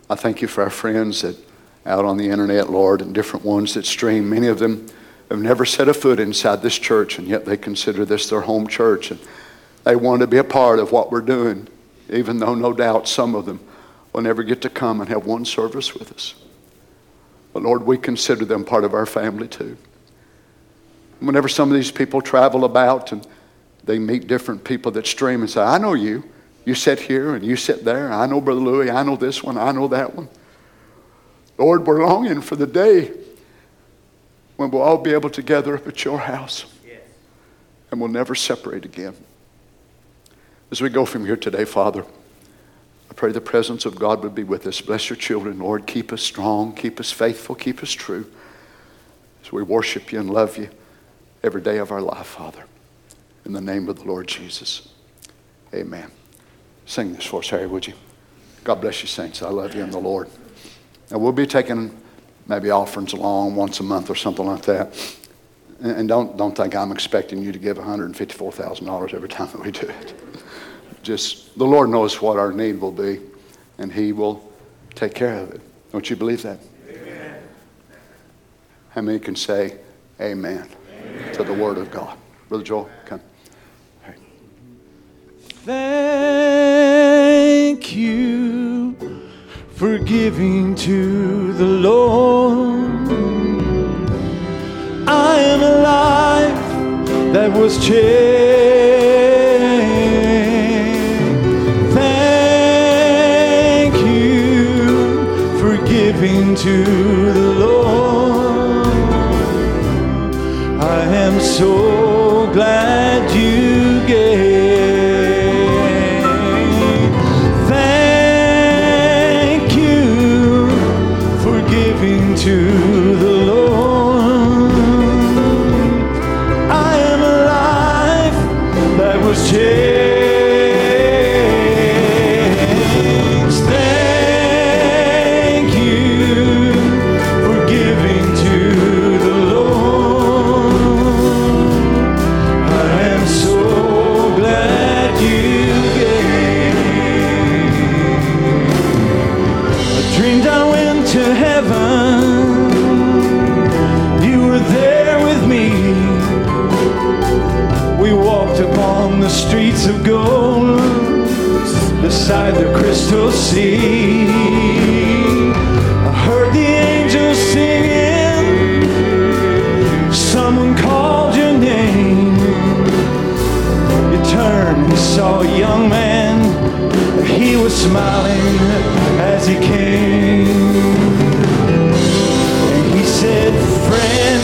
I thank you for our friends that out on the internet, Lord, and different ones that stream. Many of them have never set a foot inside this church, and yet they consider this their home church, and they want to be a part of what we're doing, even though no doubt some of them will never get to come and have one service with us. But Lord, we consider them part of our family too. Whenever some of these people travel about and they meet different people that stream and say, I know you. You sit here and you sit there. I know Brother Louie. I know this one. I know that one. Lord, we're longing for the day when we'll all be able to gather up at your house. Yes. And we'll never separate again. As we go from here today, Father, I pray the presence of God would be with us. Bless your children, Lord. Keep us strong. Keep us faithful. Keep us true. As we worship you and love you every day of our life, Father. In the name of the Lord Jesus. Amen. Sing this for us, Harry, would you? God bless you, saints. I love you in the Lord. Now, we'll be taking maybe offerings along once a month or something like that. And don't think I'm expecting you to give $154,000 every time that we do it. Just the Lord knows what our need will be, and he will take care of it. Don't you believe that? Amen. How many can say amen, amen to the word of God? Brother Joel, come. All right. Thank you for giving to the Lord. I am a life that was changed. To the Lord, I am so glad you gave. Thank you for giving to the Lord. I am a life that was changed. streets of gold beside the crystal sea. I heard the angels singing, someone called your name. You turned and saw a young man, he was smiling as he came. And he said, friend,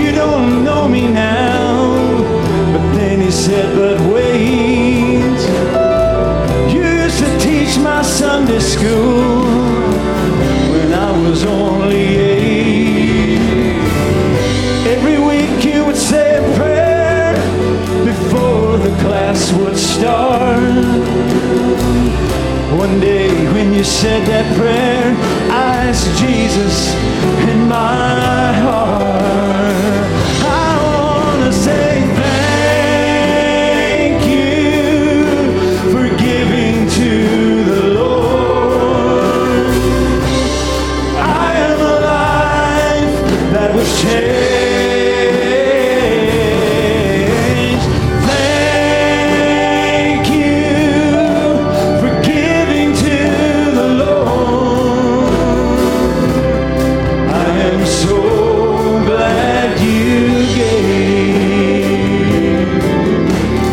you don't know me now. He said, but wait, you used to teach my Sunday school when I was only 8. Every week you would say a prayer before the class would start. One day when you said that prayer, I asked Jesus in my heart. I want to say thanks. Thank you for giving to the Lord. I am so glad you gave.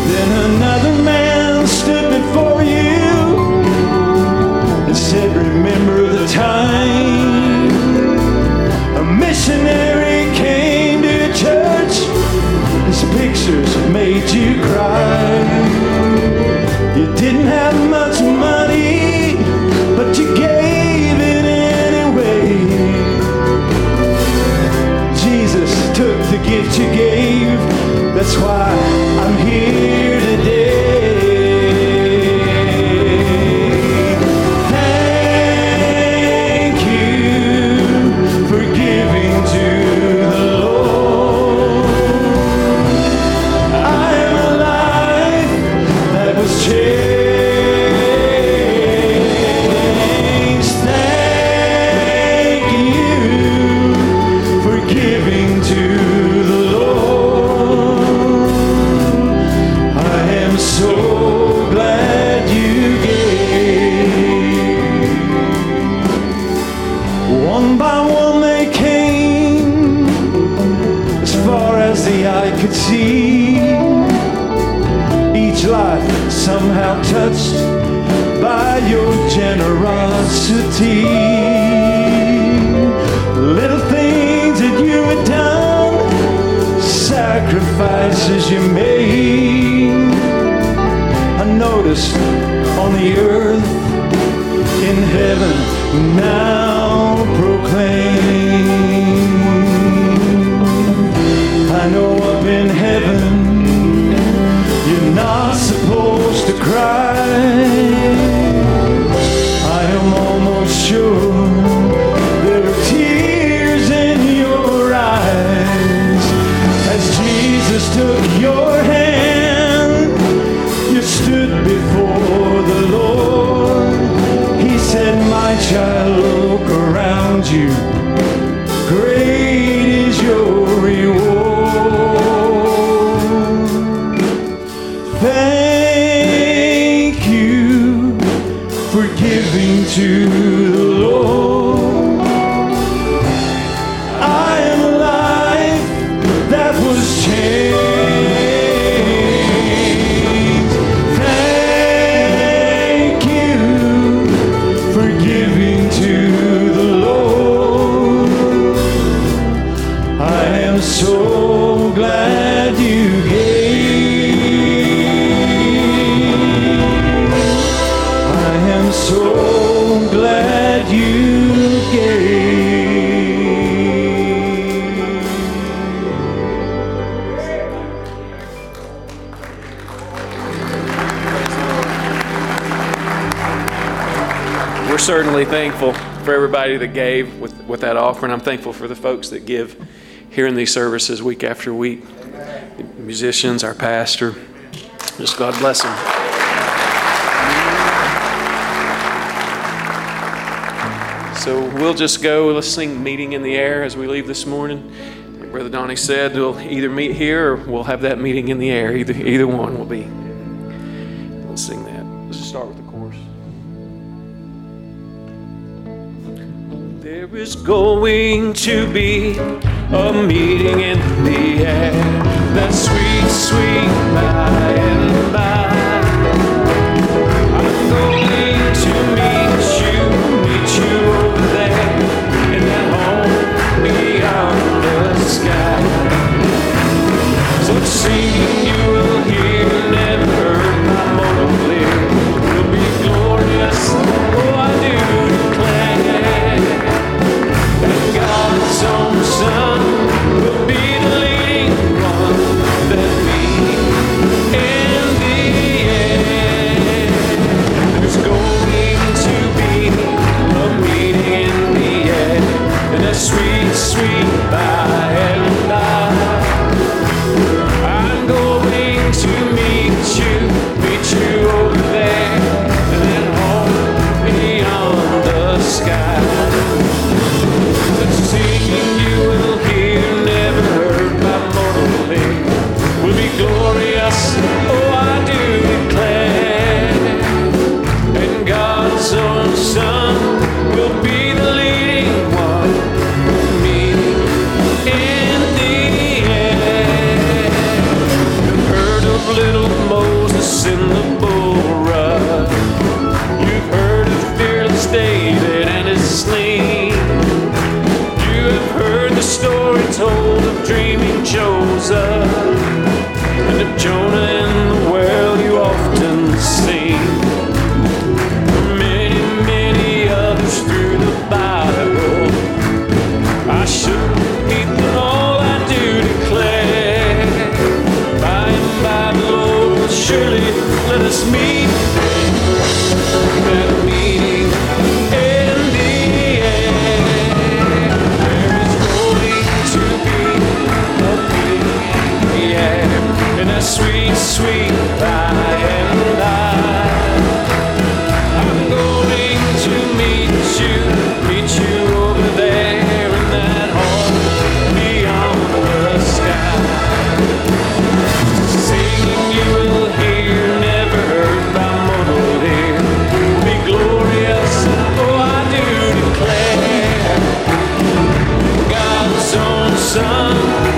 Then another man stood before you and said, remember the time a missionary made you cry. You didn't have much money, but you gave it anyway. Jesus took the gift you gave. That's why I'm here today. Somehow touched by your generosity. Little things that you had done, sacrifices you made. I noticed on the earth, in heaven now proclaim. I know up in heaven you're not supposed to cry. I am almost sure there are tears in your eyes. As Jesus took your hand, you stood before the Lord. He said, my child, look around you. Great is your reward. Thank you for giving to the Lord. I am a life that was changed. Thank you for giving to the Lord. I am so glad you gave. So glad you gave. We're certainly thankful for everybody that gave with that offering. I'm thankful for the folks that give here in these services week after week. The musicians, our pastor. Just God bless them. So we'll just go, let's sing Meeting in the Air as we leave this morning. Like Brother Donnie said, we'll either meet here or we'll have that meeting in the air. Either one will be. Let's sing that. Let's just start with the chorus. There is going to be a meeting in the air, that sweet, sweet by and by. I'm going to meet you over there, in that home beyond the sky. So sing, you will hear, never more clear. It'll be glorious, oh I do declare. And God's own Son will be the leading one that we in the end. There's going to be a meeting in the end, and a sweet, sweet by and by. I'm going to meet you over there, and then home beyond the sky. Singing you will hear, never heard by mortal thing, will be glorious, oh I do declare, and God's own Son will be the leading one with me in the end. You heard of little Moses in the bull rug, you've heard of fearless David and his sling, story told of dreaming Joseph and of Jonah and the whale you often see. Many, many others through the Bible. I should repeat them all, I do declare. By and by the Lord will surely let us meet at a meeting. And a sweet, sweet by and by. I'm going to meet you over there in that hall beyond the sky. Singing you will hear, never heard by mortal ear. You'll be glorious, oh I do declare. God's own Son.